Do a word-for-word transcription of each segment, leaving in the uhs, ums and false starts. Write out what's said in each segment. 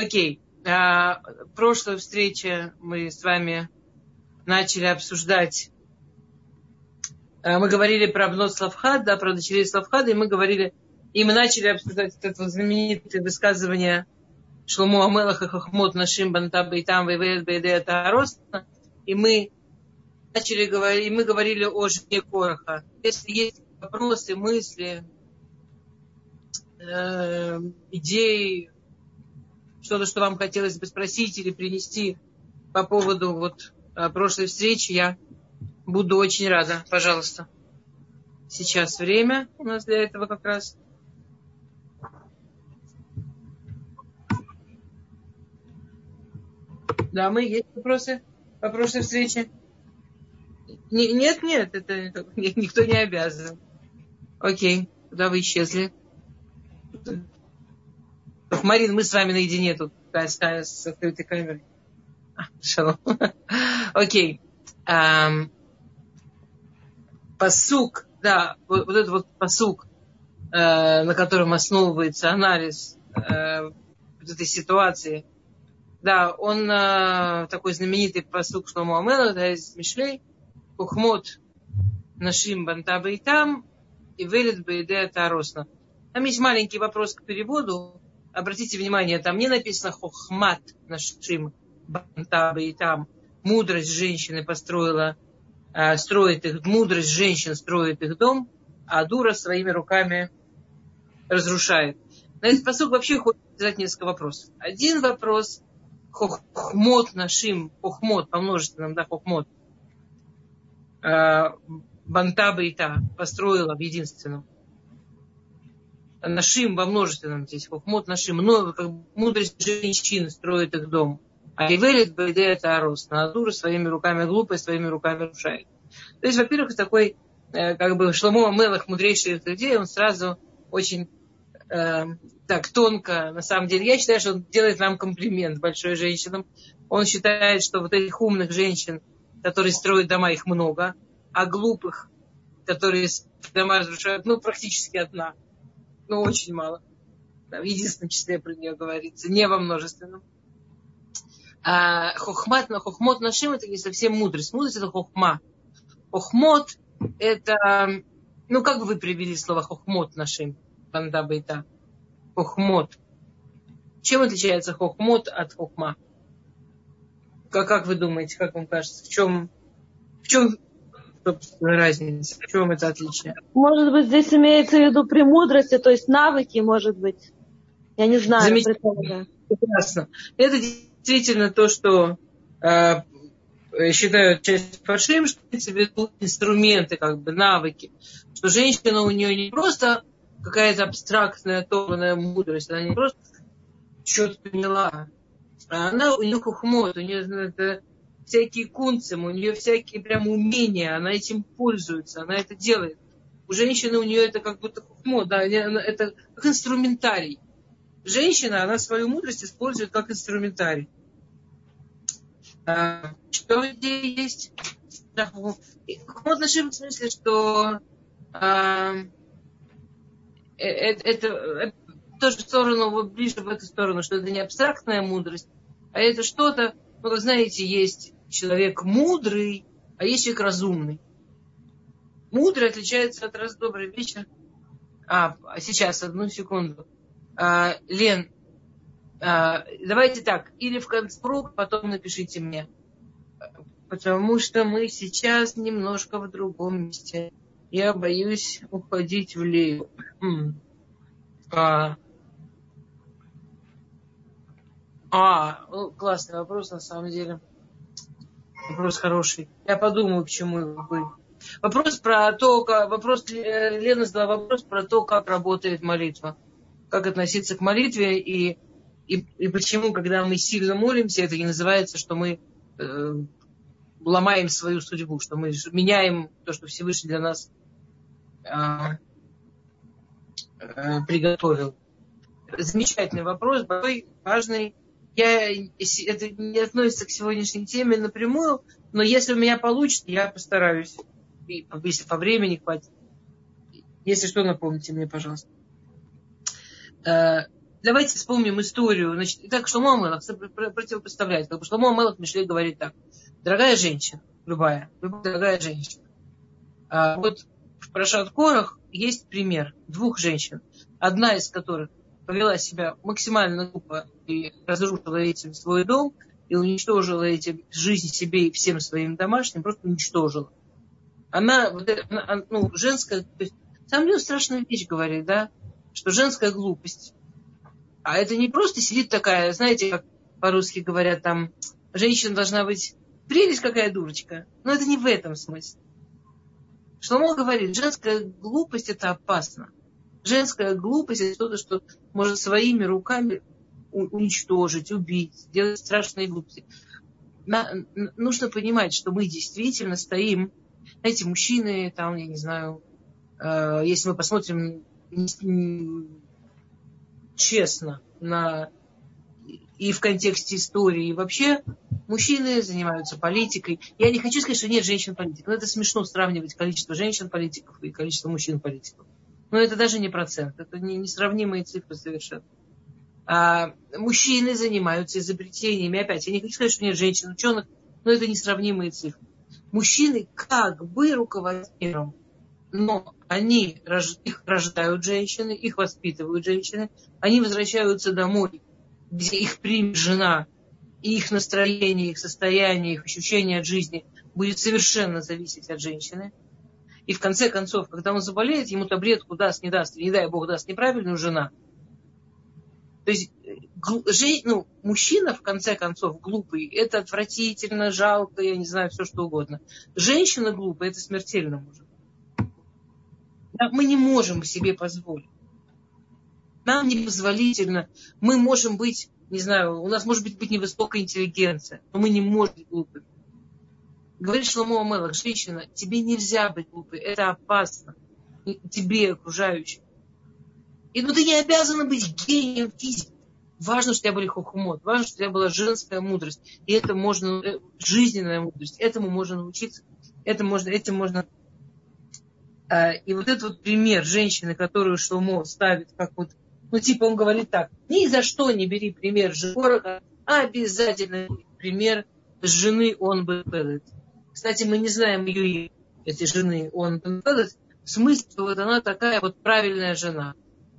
Окей. А, прошлой встрече мы с вами начали обсуждать. А, мы говорили про Бнот Цлофхад, да, про дочерей Цлофхада, и мы говорили, и мы начали обсуждать вот это вот знаменитое высказывание Шломо а-Мелеха хохмот нашим бантабы и там вейвейд бейдея тааросна. И мы начали говорить, и мы говорили о жене Кораха. Если есть вопросы, мысли, э, идеи, что-то, что вам хотелось бы спросить или принести по поводу вот прошлой встречи, я буду очень рада. Пожалуйста. Сейчас время у нас для этого как раз. Да, мы есть вопросы по прошлой встрече? Нет, нет, это никто не обязан. Окей, куда вы исчезли? Марин, мы с вами наедине тут с открытой камерой. Шалом. Окей. Пасук, да, вот этот вот пасук, на котором основывается анализ этой ситуации, да, он такой знаменитый пасук Шломо а-Мелех, да, из Мишлей. Ухмот нашим бантабы и там, и вылет бы идея таросна. Там есть маленький вопрос к переводу. Обратите внимание, там не написано хохмат нашим бантабы и там. Мудрость женщины построила, э, строит их, мудрость женщин строит их дом, а дура своими руками разрушает. На этот посыл вообще хочется задать несколько вопросов. Один вопрос хохмот нашим, хохмот по множественному, да, хохмот. Бантабрита построила в единственном. Нашим во множественном здесь. Хохмот нашим. Но как мудрость женщин строит их дом. А Ивелит Байдея Таарос. А дура своими руками глупая, своими руками рушает. То есть, во-первых, такой как бы Шломо а-Мелех, мудрейший людей, он сразу очень э, так тонко, на самом деле. Я считаю, что он делает нам комплимент большой женщинам. Он считает, что вот этих умных женщин, которые строят дома, их много, а глупых, которые дома разрушают, ну, практически одна. Ну, очень мало. В единственном числе про нее говорится, не во множественном. А хохмат, хохмот нашим, это не совсем мудрость. Мудрость – это хохма. Хохмот – это... Ну, как бы вы привели слово хохмот нашим? Банда байта. Хохмот. Чем отличается хохмот от хохма? Как, как вы думаете, как вам кажется, в чем, в чем собственно, разница, в чем это отличие? Может быть, здесь имеется в виду премудрости, то есть навыки, может быть. Я не знаю. Замечательно. Прекрасно. Это действительно то, что э, считают часть фаршим, что имеется в виду инструменты, как бы навыки. Что женщина у нее не просто какая-то абстрактная, тонкая мудрость, она не просто что-то поняла. А она, у нее хохмот, у нее это, всякие кунцем, у нее всякие прям умения, она этим пользуется, она это делает. У женщины у нее это как будто хохмот, да, это как инструментарий. Женщина, она свою мудрость использует как инструментарий. А, что здесь есть? Хохмот нашим в смысле, что а, это, это тоже в сторону, вот ближе в эту сторону, что это не абстрактная мудрость, а это что-то, ну, как знаете, есть человек мудрый, а есть человек разумный. Мудрый отличается от раз... Добрый вечер. А, сейчас, одну секунду. А, Лен, а, давайте так, или в конспрук, потом напишите мне. Потому что мы сейчас немножко в другом месте. Я боюсь уходить в лею. А... А, ну, классный вопрос, на самом деле. Вопрос хороший. Я подумаю, к чему его быть. Вопрос про то, как... Вопрос, Лена задала вопрос про то, как работает молитва. Как относиться к молитве и, и, и почему, когда мы сильно молимся, это не называется, что мы э, ломаем свою судьбу, что мы меняем то, что Всевышний для нас э, э, приготовил. Замечательный вопрос, большой, важный. Я, это не относится к сегодняшней теме напрямую, но если у меня получится, я постараюсь. И, если по времени хватит. Если что, напомните мне, пожалуйста. Э, Давайте вспомним историю. Значит, итак, Шломо а-Мелех противопоставляет. Как бы Шломо а-Мелех Мишлей говорит так. Дорогая женщина, любая, любая дорогая женщина. А вот в Парашат Корах есть пример двух женщин. Одна из которых повела себя максимально глупо и разрушила этим свой дом, и уничтожила эти жизни себе и всем своим домашним, просто уничтожила. Она, она ну, женская, то есть, на самом деле страшная вещь говорит, да, что женская глупость. А это не просто сидит такая, знаете, как по-русски говорят, там, женщина должна быть прелесть, какая дурочка. Но это не в этом смысле. Шломо говорит, женская глупость это опасно. Женская глупость это что-то, что можно своими руками уничтожить, убить, делать страшные глупости. На, на, нужно понимать, что мы действительно стоим, знаете, мужчины, там, я не знаю, э, если мы посмотрим не, не, честно на, и в контексте истории, и вообще мужчины занимаются политикой. Я не хочу сказать, что нет женщин-политиков. Это смешно сравнивать количество женщин-политиков и количество мужчин-политиков. Но это даже не процент, это не, несравнимые цифры совершенно. А мужчины занимаются изобретениями. Опять, я не хочу сказать, что нет женщин-ученых, но это несравнимые цифры. Мужчины как бы руководят миром, но они, их рождают женщины, их воспитывают женщины, они возвращаются домой, где их примет жена, и их настроение, их состояние, их ощущение от жизни будет совершенно зависеть от женщины. И в конце концов, когда он заболеет, ему таблетку даст, не даст, не дай бог даст неправильную жена. То есть ну, мужчина, в конце концов, глупый, это отвратительно, жалко, я не знаю, все что угодно. Женщина глупая, это смертельно может. Мы не можем себе позволить. Нам непозволительно. Мы можем быть, не знаю, у нас может быть, быть невысокая интеллигенция, но мы не можем быть глупыми. Говорит Шломо а-Мелех, женщина, тебе нельзя быть глупой, это опасно. Тебе, окружающим. И ну ты не обязана быть гением физики. Важно, что у тебя были хохмот, важно, что у тебя была женская мудрость. И это можно, жизненная мудрость. Этому можно научиться. Это можно, этим можно. И вот этот вот пример женщины, которую Шломо ставит, как вот, ну типа он говорит так, ни за что не бери пример Жороха, а обязательно пример с жены Он бен Пелета. Кстати, мы не знаем ее, этой жены Он бен Пелета, в смысле, что вот она такая вот правильная жена.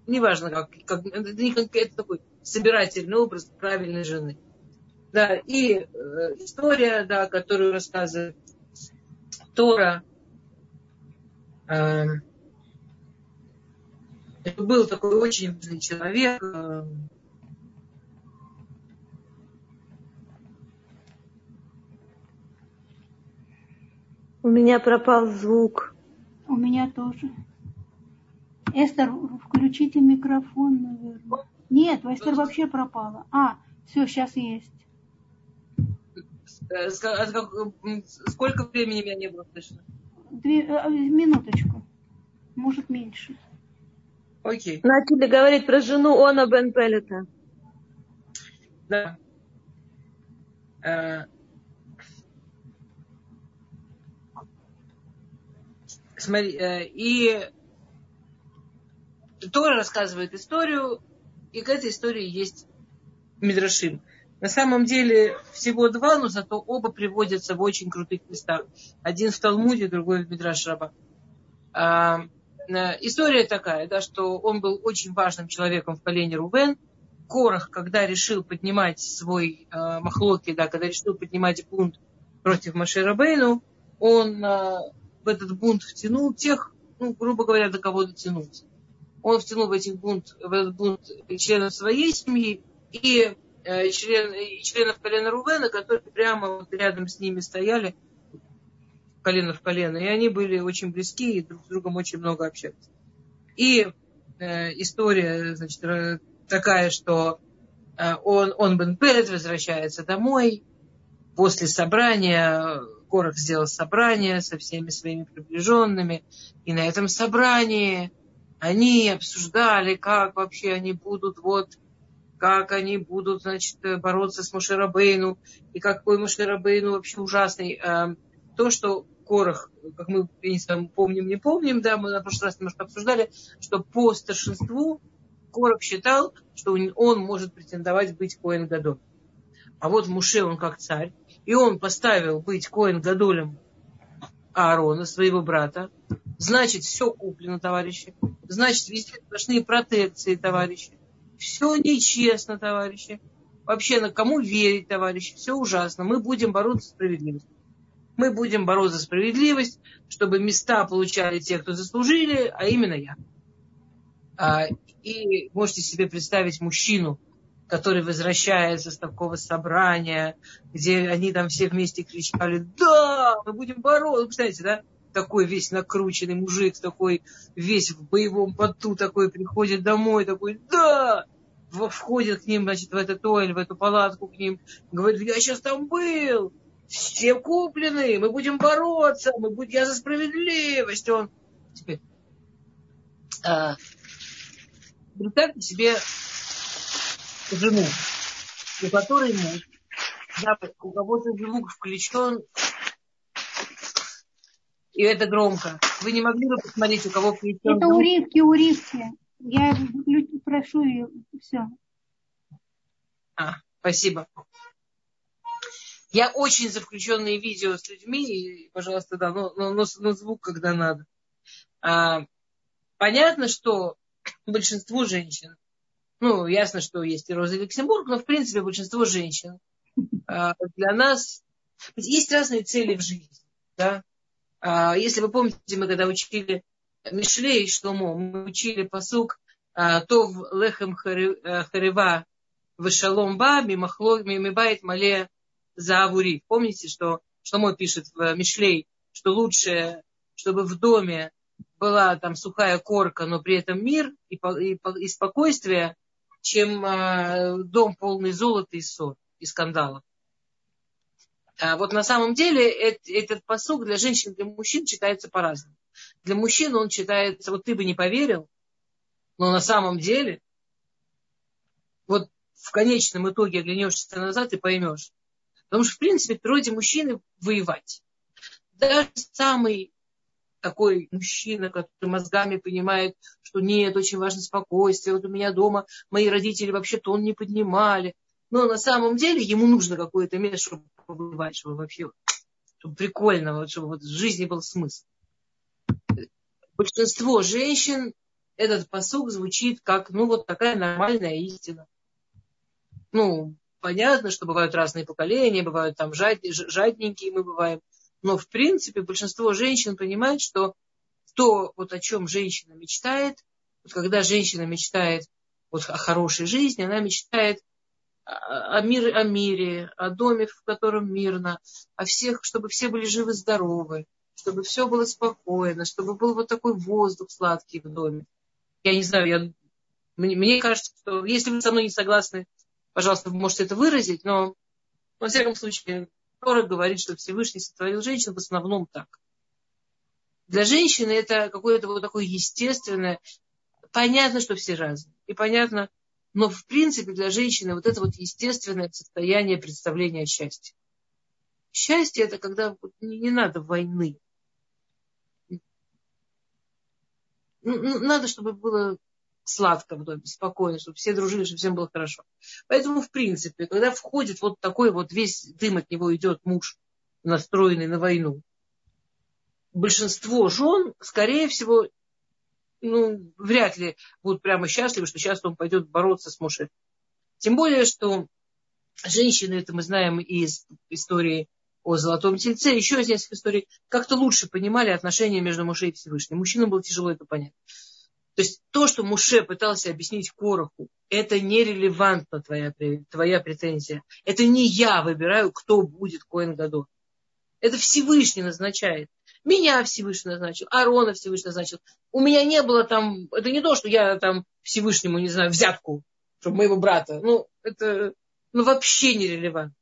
Неважно, как, как это, не, это такой собирательный образ правильной жены. Да, и э, история, да, которую рассказывает Тора. Э, был такой очень важный человек. Э, У меня пропал звук. У меня тоже. Эстер, включите микрофон, наверное. Нет, Эстер вообще пропала. А, все, сейчас есть. Сколько времени меня не было слышно? Две, минуточку. Может, меньше. Окей. Начали говорить про жену Она бен Пелета. Да. А... Смотри, и... Тора рассказывает историю, и к этой истории есть мидрашим. На самом деле всего два, но зато оба приводятся в очень крутых местах. Один в Талмуде, другой в Мидраш Раба. А, история такая, да, что он был очень важным человеком в колене Рувен. Корах, когда решил поднимать свой а, махлоки, да, когда решил поднимать бунт против Муше Рабейну, он а, в этот бунт втянул тех, ну, грубо говоря, до кого дотянуться. Он втянул в, этих бунт, в этот бунт членов своей семьи и, э, член, и членов колена Рувена, которые прямо вот рядом с ними стояли, колено в колено. И они были очень близки и друг с другом очень много общались. И э, история, значит, такая, что э, он, он бен Пелет возвращается домой. После собрания Корах сделал собрание со всеми своими приближенными. И на этом собрании... Они обсуждали, как вообще они будут, вот, как они будут, значит, бороться с Муше Рабейну, и какой Муше Рабейну вообще ужасный. То, что Корах, как мы помним, не помним, да, мы на прошлый раз немножко обсуждали, что по старшинству Корах считал, что он может претендовать быть коэн гадоль. А вот Муше, он как царь, и он поставил быть коэн гадолем Аарона, своего брата. Значит, все куплено, товарищи. Значит, везде сплошные протекции, товарищи. Все нечестно, товарищи. Вообще, на кому верить, товарищи? Все ужасно. Мы будем бороться за справедливость. Мы будем бороться за справедливость, чтобы места получали те, кто заслужили, а именно я. А, и можете себе представить мужчину, который возвращается с такого собрания, где они там все вместе кричали: «Да, мы будем бороться». Вы представляете, да? Такой весь накрученный мужик, такой весь в боевом поту, такой приходит домой, такой: «Да!» Входит к ним, значит, в этот Оэль, в эту палатку к ним, говорит: «Я сейчас там был, все куплены, мы будем бороться, мы будем, я за справедливость». Он теперь а, представьте себе жену, у которой муж, да, у кого-то звук включен, и это громко. Вы не могли бы посмотреть, у кого включен это звук? у Ривки, у Ривки. Я прошу ее, все. А, спасибо. Я очень за включенные видео с людьми, и, пожалуйста, да, но, но, но звук, когда надо. А, понятно, что большинство женщин, ну, ясно, что есть и Роза Люксембург, но, в принципе, большинство женщин а, для нас... Есть разные цели в жизни, да? А, если вы помните, мы когда учили Мишлей и Шломо, мы учили пасук «Тов лехем харева вешалом ба мимибайт мале заавури». Помните, что Шломо пишет в Мишлей, что лучше, чтобы в доме была там сухая корка, но при этом мир и, и, и спокойствие, чем а, дом полный золота и ссор, и скандалов. А вот на самом деле эт, этот пасук для женщин, для мужчин читается по-разному. Для мужчин он читается, вот ты бы не поверил, но на самом деле, вот в конечном итоге оглянешься назад и поймешь. Потому что, в принципе, в природе мужчины воевать. Даже самый такой мужчина, который мозгами понимает, что нет, очень важно спокойствие, вот у меня дома мои родители вообще тон не поднимали. Но на самом деле ему нужно какое-то место, чтобы побывать, чтобы вообще чтобы прикольно, чтобы вот в жизни был смысл. Большинство женщин этот пасук звучит как, ну, вот такая нормальная истина. Ну, понятно, что бывают разные поколения, бывают там жад... жадненькие мы бываем, но, в принципе, большинство женщин понимает, что то, вот о чем женщина мечтает, вот когда женщина мечтает вот о хорошей жизни, она мечтает о, мир... о мире, о доме, в котором мирно, о всех, чтобы все были живы-здоровы, чтобы все было спокойно, чтобы был вот такой воздух сладкий в доме. Я не знаю, я, мне, мне кажется, что если вы со мной не согласны, пожалуйста, вы можете это выразить, но, во всяком случае, Тора говорит, что Всевышний сотворил женщин в основном так. Для женщины это какое-то вот такое естественное, понятно, что все разные, и понятно, но в принципе для женщины вот это вот естественное состояние представления счастья. Счастье это когда не, не надо войны. Надо, чтобы было сладко в доме, спокойно, чтобы все дружили, чтобы всем было хорошо. Поэтому, в принципе, когда входит вот такой вот, весь дым от него идет муж, настроенный на войну, большинство жен, скорее всего, ну, вряд ли будут прямо счастливы, что сейчас он пойдет бороться с мужем. Тем более, что женщины, это мы знаем из истории о Золотом Тельце, еще из нескольких историй, как-то лучше понимали отношения между Муше и Всевышним. Мужчинам было тяжело это понять. То есть то, что Муше пытался объяснить Кораху, это нерелевантно твоя, твоя претензия. Это не я выбираю, кто будет коэн гадоль. Это Всевышний назначает. Меня Всевышний назначил, Аарона Всевышний назначил. У меня не было там... Это не то, что я там Всевышнему, не знаю, взятку, чтобы моего брата. Ну, это... Ну, вообще нерелевантно.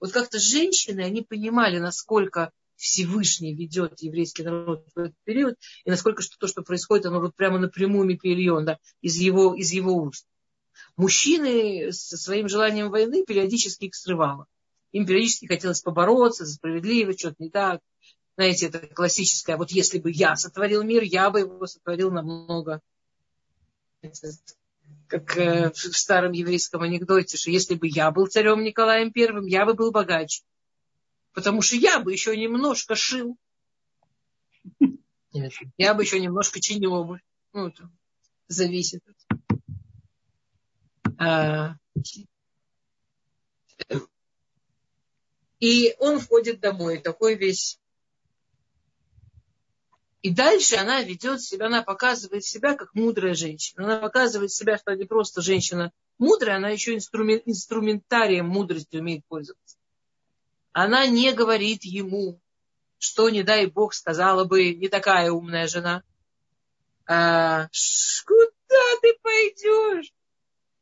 Вот как-то женщины, они понимали, насколько Всевышний ведет еврейский народ в этот период, и насколько что то, что происходит, оно вот прямо напрямую мипельон, да, из его, из его уст. Мужчины со своим желанием войны периодически их срывало. Им периодически хотелось побороться за справедливость, что-то не так. Знаете, это классическое, вот если бы я сотворил мир, я бы его сотворил намного как в старом еврейском анекдоте, что если бы я был царем Николаем Первым, я бы был богаче. Потому что я бы еще немножко шил. Нет. Я бы еще немножко чинил обувь. Ну, это зависит. А... И он входит домой, такой весь. И дальше она ведет себя, она показывает себя как мудрая женщина. Она показывает себя, что не просто женщина мудрая, она еще инструмен, инструментарием мудрости умеет пользоваться. Она не говорит ему, что, не дай бог, сказала бы не такая умная жена. А, куда ты пойдешь?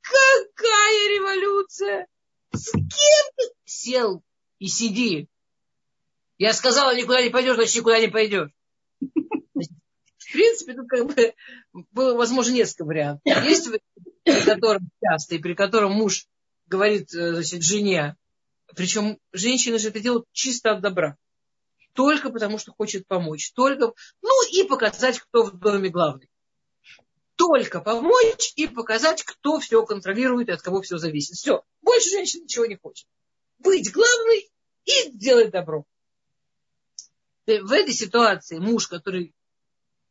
Какая революция? С кем ты сел и сиди? Я сказала, никуда не пойдешь, значит, никуда не пойдешь. В принципе, тут как бы было, возможно, несколько вариантов. Есть при котором часто, и при котором муж говорит, значит, жене, причем женщина же это делает чисто от добра. Только потому, что хочет помочь. Только, ну и показать, кто в доме главный. Только помочь и показать, кто все контролирует и от кого все зависит. Все. Больше женщина ничего не хочет. Быть главной и делать добро. В этой ситуации муж, который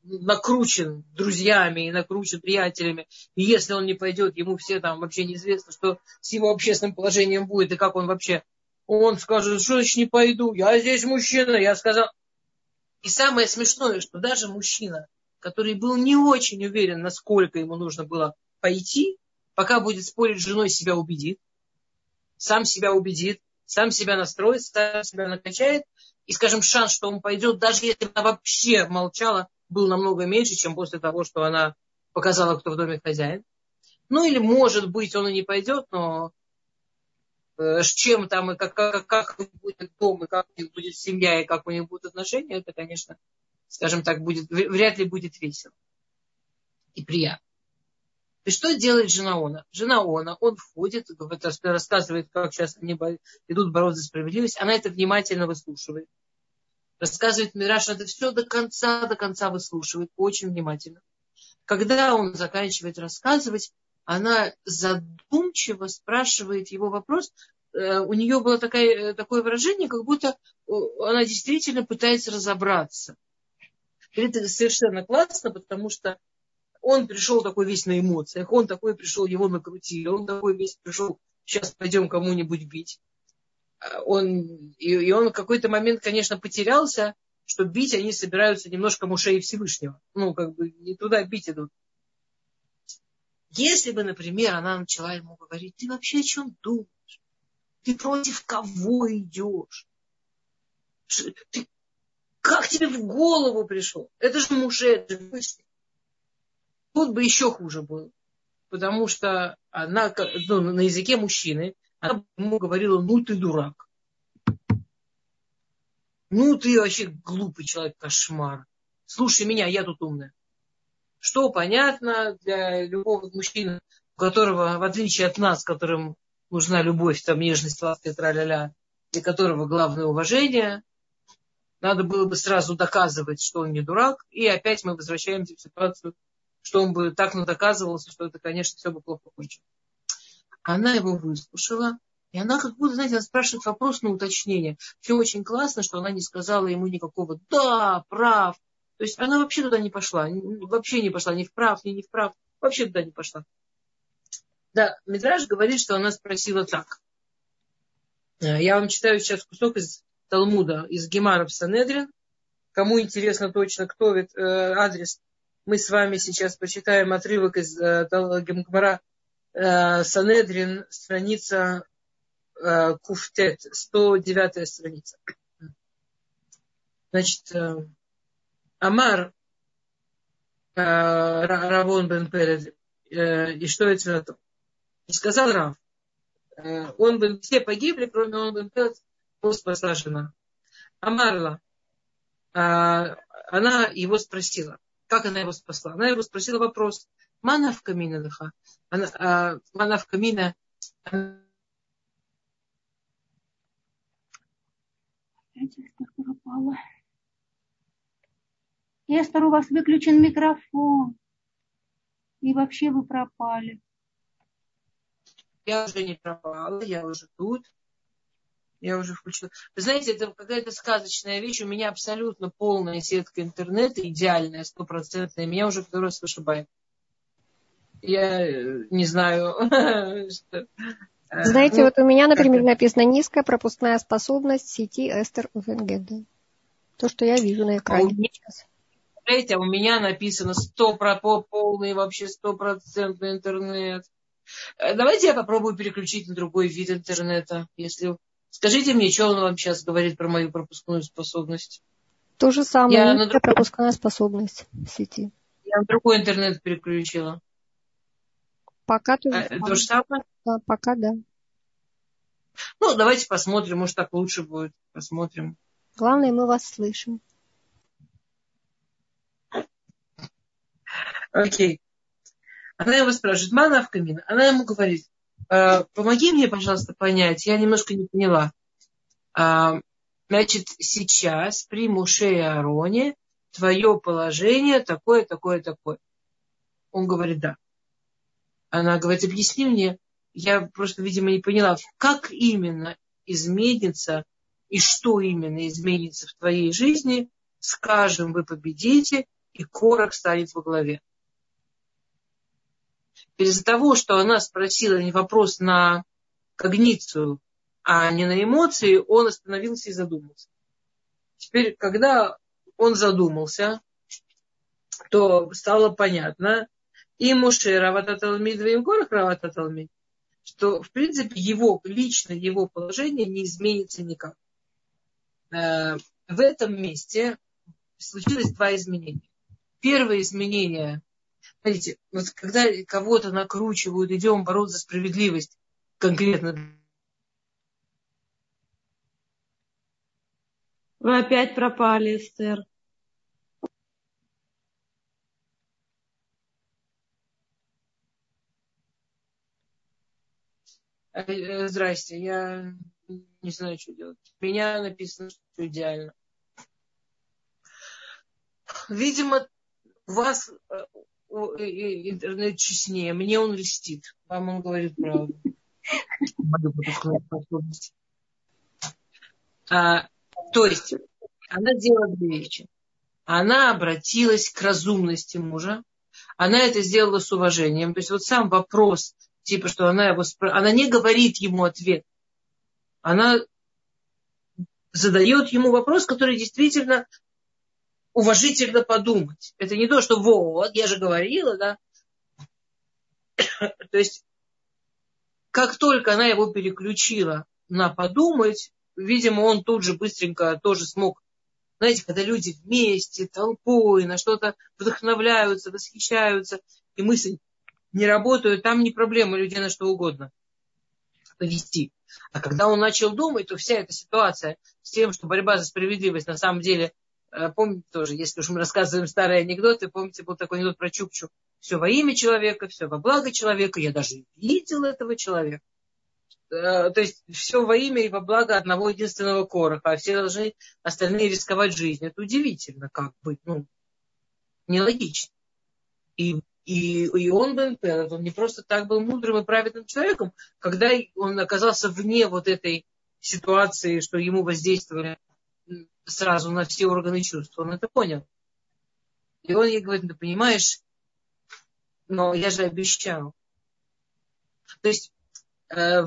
накручен друзьями и накручен приятелями, и если он не пойдет, ему все там вообще неизвестно, что с его общественным положением будет, и как он вообще... Он скажет, что значит не пойду, я здесь мужчина, я сказал. И самое смешное, что даже мужчина, который был не очень уверен, насколько ему нужно было пойти, пока будет спорить с женой, себя убедит, сам себя убедит, сам себя настроит, сам себя накачает, и, скажем, шанс, что он пойдет, даже если она вообще молчала, был намного меньше, чем после того, что она показала, кто в доме хозяин. Ну или, может быть, он и не пойдет, но... с чем там, и как, как, как будет дом, и как у них будет семья, и как у них будут отношения, это, конечно, скажем так, будет, вряд ли будет весело и приятно. И что делает жена Она? Жена Она, он входит, рассказывает, как сейчас они идут бороться за справедливость, она это внимательно выслушивает. Рассказывает Мидраш, это все до конца, до конца выслушивает, очень внимательно. Когда он заканчивает рассказывать, она задумчиво спрашивает его вопрос. У нее было такое, такое выражение, как будто она действительно пытается разобраться. И это совершенно классно, потому что он пришел такой весь на эмоциях, он такой пришел, его накрутили, он такой весь пришел, сейчас пойдем кому-нибудь бить. Он, и, и он в какой-то момент, конечно, потерялся, что бить они собираются немножко Муше и Всевышнего. Ну, как бы не туда бить идут. Если бы, например, она начала ему говорить, ты вообще о чем думаешь? Ты против кого идешь? Ты... Как тебе в голову пришло? Это же Муше, это же Всевышний. Тут бы еще хуже было. Потому что она, ну, на языке мужчины, она ему говорила, ну ты дурак. Ну ты вообще глупый человек, кошмар. Слушай меня, я тут умная. Что понятно для любого мужчины, у которого, в отличие от нас, которым нужна любовь, там, нежность, ласка, тра-ля-ля, для которого главное уважение, надо было бы сразу доказывать, что он не дурак, и опять мы возвращаемся в ситуацию, что он бы так надоказывался, что это, конечно, все бы плохо кончилось. Она его выслушала, и она как будто, знаете, она спрашивает вопрос на уточнение. Все очень классно, что она не сказала ему никакого «да, прав». То есть она вообще туда не пошла, вообще не пошла ни вправ, ни не вправ, вообще туда не пошла. Да, Мидраш говорит, что она спросила так. Я вам читаю сейчас кусок из Талмуда, из Гемара Санхедрин. Кому интересно точно, кто э, адрес, мы с вами сейчас почитаем отрывок из э, Гемара э, Санхедрин, страница э, Куфтет, сто девятая страница. Значит... Э, Амар э, Рав Он бен Пелета, э, и что это на то? И сказал Рав, э, он бен, все погибли, кроме Он бен Пелета, его спасла жена. Амарла, э, она его спросила, как она его спасла? Она его спросила вопрос, мана в камина дыха, она, э, мана в камина, она... Эстер, у вас выключен микрофон. И вообще вы пропали. я уже не пропала, я уже тут, я уже включила. Вы знаете, это какая-то сказочная вещь, у меня абсолютно полная сетка интернета, идеальная, стопроцентная, меня уже второй раз вышибает. Я не знаю, что... Знаете, вот у меня, например, написано низкая пропускная способность сети Эстер Увенгеда. То, что я вижу на экране. Смотрите, у меня написано сто процентов полный, вообще стопроцентный интернет. Давайте я попробую переключить на другой вид интернета. Если... Скажите мне, что он вам сейчас говорит про мою пропускную способность. То же самое, я на другой... пропускная способность в сети. Я на другой интернет переключила. Пока то, а, то же самое? Да, пока да. Ну, давайте посмотрим, может, так лучше будет. Посмотрим. Главное, мы вас слышим. Окей. Okay. Она его спрашивает, Мана в камин. Она ему говорит, э, помоги мне, пожалуйста, понять, я немножко не поняла. Э, значит, сейчас при Муше и Аароне твое положение такое, такое, такое. Он говорит, да. Она говорит, объясни мне, я просто, видимо, не поняла, как именно изменится и что именно изменится в твоей жизни, скажем, вы победите, и Корах станет во главе. Из-за того, что она спросила вопрос на когницию, а не на эмоции, он остановился и задумался. Теперь, когда он задумался, то стало понятно, и Муше Рабейну Талмид двоим Корах Рабейну Талмид, что, в принципе, его, лично его положение не изменится никак. В этом месте случилось два изменения. Первое изменение, знаете, вот когда кого-то накручивают, идем бороться за справедливость, конкретно. Вы опять пропали, Эстер. Здрасте, я не знаю, что делать. У меня написано, что идеально. Видимо, у вас интернет честнее. Мне он льстит. Вам он говорит правду. А, то есть, она делала две вещи. Она обратилась к разумности мужа. Она это сделала с уважением. То есть, вот сам вопрос... Типа, что она его спро... она не говорит ему ответ. Она задает ему вопрос, который действительно уважительно подумать. Это не то, что вот, я же говорила, да. То есть, как только она его переключила на подумать, видимо, он тут же быстренько тоже смог. Знаете, когда люди вместе, толпой, на что-то вдохновляются, восхищаются, и мысль не работают, там не проблема людей на что угодно повести. А когда он начал думать, то вся эта ситуация с тем, что борьба за справедливость на самом деле, помните тоже, если уж мы рассказываем старые анекдоты, помните, был такой анекдот про Чукчу. Все во имя человека, все во благо человека, я даже видел этого человека. То есть все во имя и во благо одного единственного Кораха, а все должны остальные рисковать жизнью. Это удивительно, как бы, ну, нелогично. И И, и он бен Пелета, он не просто так был мудрым и праведным человеком, когда он оказался вне вот этой ситуации, что ему воздействовали сразу на все органы чувств. Он это понял. И он ей говорит, ну понимаешь, но я же обещал. То есть э,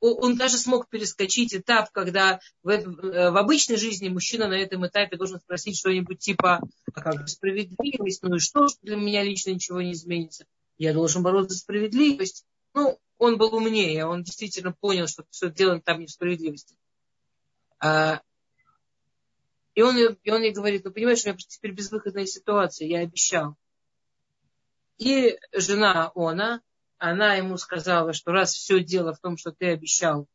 он даже смог перескочить этап, когда в, э, в обычной жизни мужчина на этом этапе должен спросить что-нибудь типа а как же справедливость, ну и что, что для меня лично ничего не изменится. Я должен бороться за справедливость. Ну, он был умнее, он действительно понял, что все дело там не в справедливости. А, и, он, и он ей говорит, ну понимаешь, у меня теперь безвыходная ситуация, я обещал. И жена Она, Она ему сказала, что раз все дело в том, что ты обещал,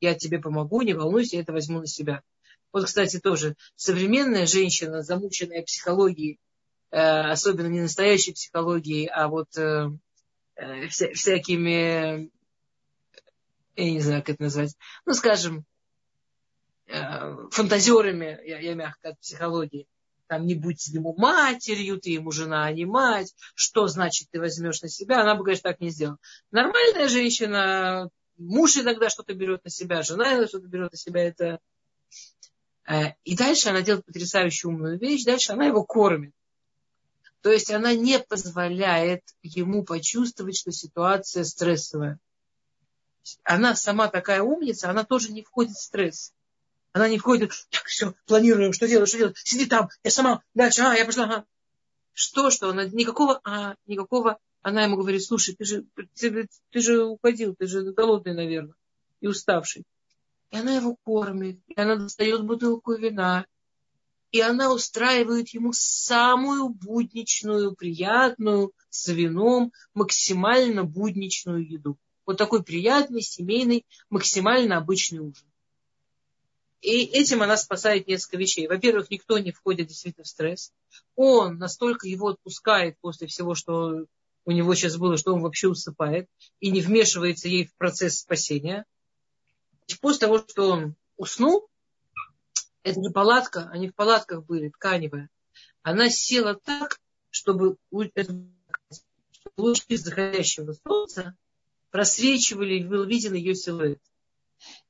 я тебе помогу, не волнуйся, я это возьму на себя. Вот, кстати, тоже современная женщина, замученная психологией, э, особенно не настоящей психологией, а вот э, э, вся, всякими, я не знаю, как это назвать, ну, скажем, э, фантазерами, я, я мягко от психологии, там не будь ему матерью, ты ему жена, а не мать, что значит ты возьмешь на себя? Она бы, конечно, так не сделала. Нормальная женщина, муж иногда что-то берет на себя, жена иногда что-то берет на себя, это... И дальше она делает потрясающую умную вещь, дальше она его кормит. То есть она не позволяет ему почувствовать, что ситуация стрессовая. Она сама такая умница, она тоже не входит в стресс. Она не входит, так, все, планируем, что делать, что делать, сиди там, я сама, дальше, а, я пошла, а. Что, что, она, никакого, а, никакого, она ему говорит, слушай, ты же, ты, ты же уходил, ты же голодный, наверное, и уставший. И она его кормит, и она достает бутылку вина, и она устраивает ему самую будничную, приятную, с вином, максимально будничную еду. Вот такой приятный, семейный, максимально обычный ужин. И этим она спасает несколько вещей. Во-первых, никто не входит действительно в стресс. Он настолько его отпускает после всего, что у него сейчас было, что он вообще усыпает и не вмешивается ей в процесс спасения. После того, что он уснул, это же палатка, они в палатках были, тканевая. Она села так, чтобы лучи заходящего солнца просвечивали, и был виден ее силуэт.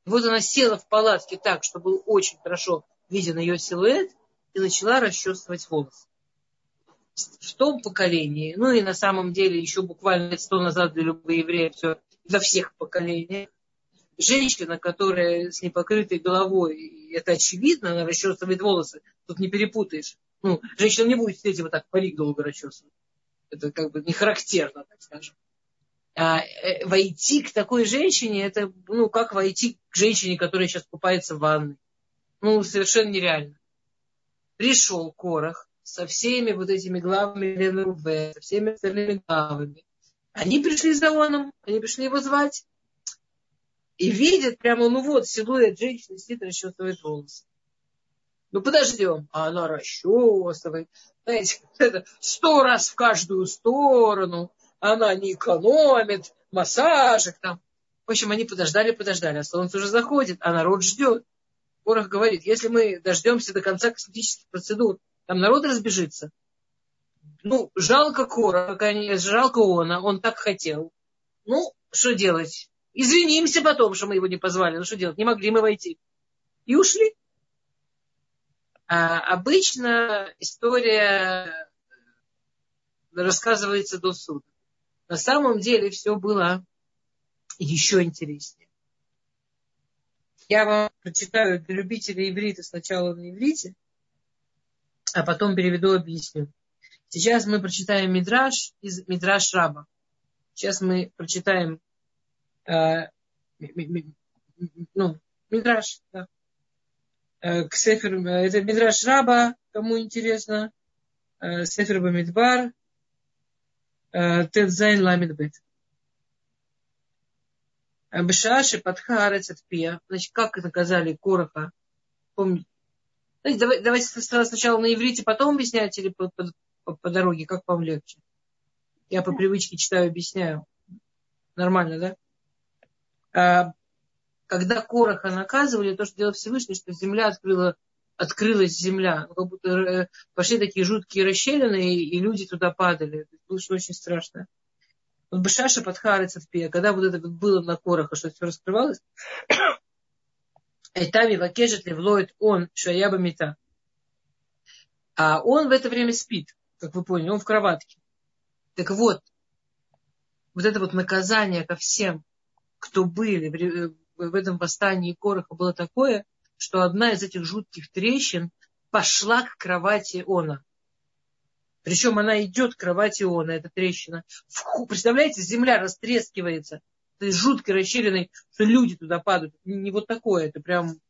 И вот она села в палатке так, что был очень хорошо виден ее силуэт, и начала расчесывать волосы. В том поколении, ну и на самом деле еще буквально сто назад для любого еврея, все, для всех поколений, женщина, которая с непокрытой головой, это очевидно, она расчесывает волосы, тут не перепутаешь. Ну, женщина не будет сидеть и вот так парик долго расчесывать. Это как бы не характерно, так скажем. А войти к такой женщине, это, ну, как войти к женщине, которая сейчас купается в ванной. Ну, совершенно нереально. Пришел Корах со всеми вот этими главами ЛНВ, со всеми остальными главами. Они пришли за Оном, они пришли его звать. И видят прямо, ну вот, силуэт женщины сидит, расчесывает волосы. Ну, подождем. А она расчесывает. Знаете, это сто раз в каждую сторону. Она не экономит, массажик там. В общем, они подождали, подождали. А солнце уже заходит, а народ ждет. Корах говорит, если мы дождемся до конца косметических процедур, там народ разбежится. Ну, жалко Кораха, жалко Она, он так хотел. Ну, что делать? Извинимся потом, что мы его не позвали. Ну, что делать? Не могли мы войти. И ушли. А обычно история рассказывается до суда. На самом деле все было еще интереснее. Я вам прочитаю для любителей иврита сначала на иврите, а потом переведу, объясню. Сейчас мы прочитаем Мидраш из Мидраш Раба. Сейчас мы прочитаем э, ну, Мидраш, да. Э, к Сеферу, это Мидраш Раба, кому интересно, э, Сефер Бамидбар. Тедзайн ламит бет. Бешаши подхарец от пия. Значит, как наказали Кораха? Помните? Давайте, давайте сначала на иврите, потом объяснять или по, по, по дороге, как вам легче? Я по привычке читаю, объясняю. Нормально, да? Когда Кораха наказывали, то, что делал Всевышний, что земля открыла, открылась земля, как будто пошли такие жуткие расщелины, и люди туда падали. Это было очень страшно. Вот Бешаша подхарец от пия, когда вот это было на Кораха, что все раскрывалось, Айтами вакежет левлоит он шаяба мета. А он в это время спит, как вы поняли, он в кроватке. Так вот, вот это вот наказание ко всем, кто были в этом восстании Кораха, было такое, что одна из этих жутких трещин пошла к кровати Она. Причем она идет к кровати Она, эта трещина. Представляете, земля растрескивается. Этой жуткой расщелиной, что люди туда падают. Не вот такое, это прям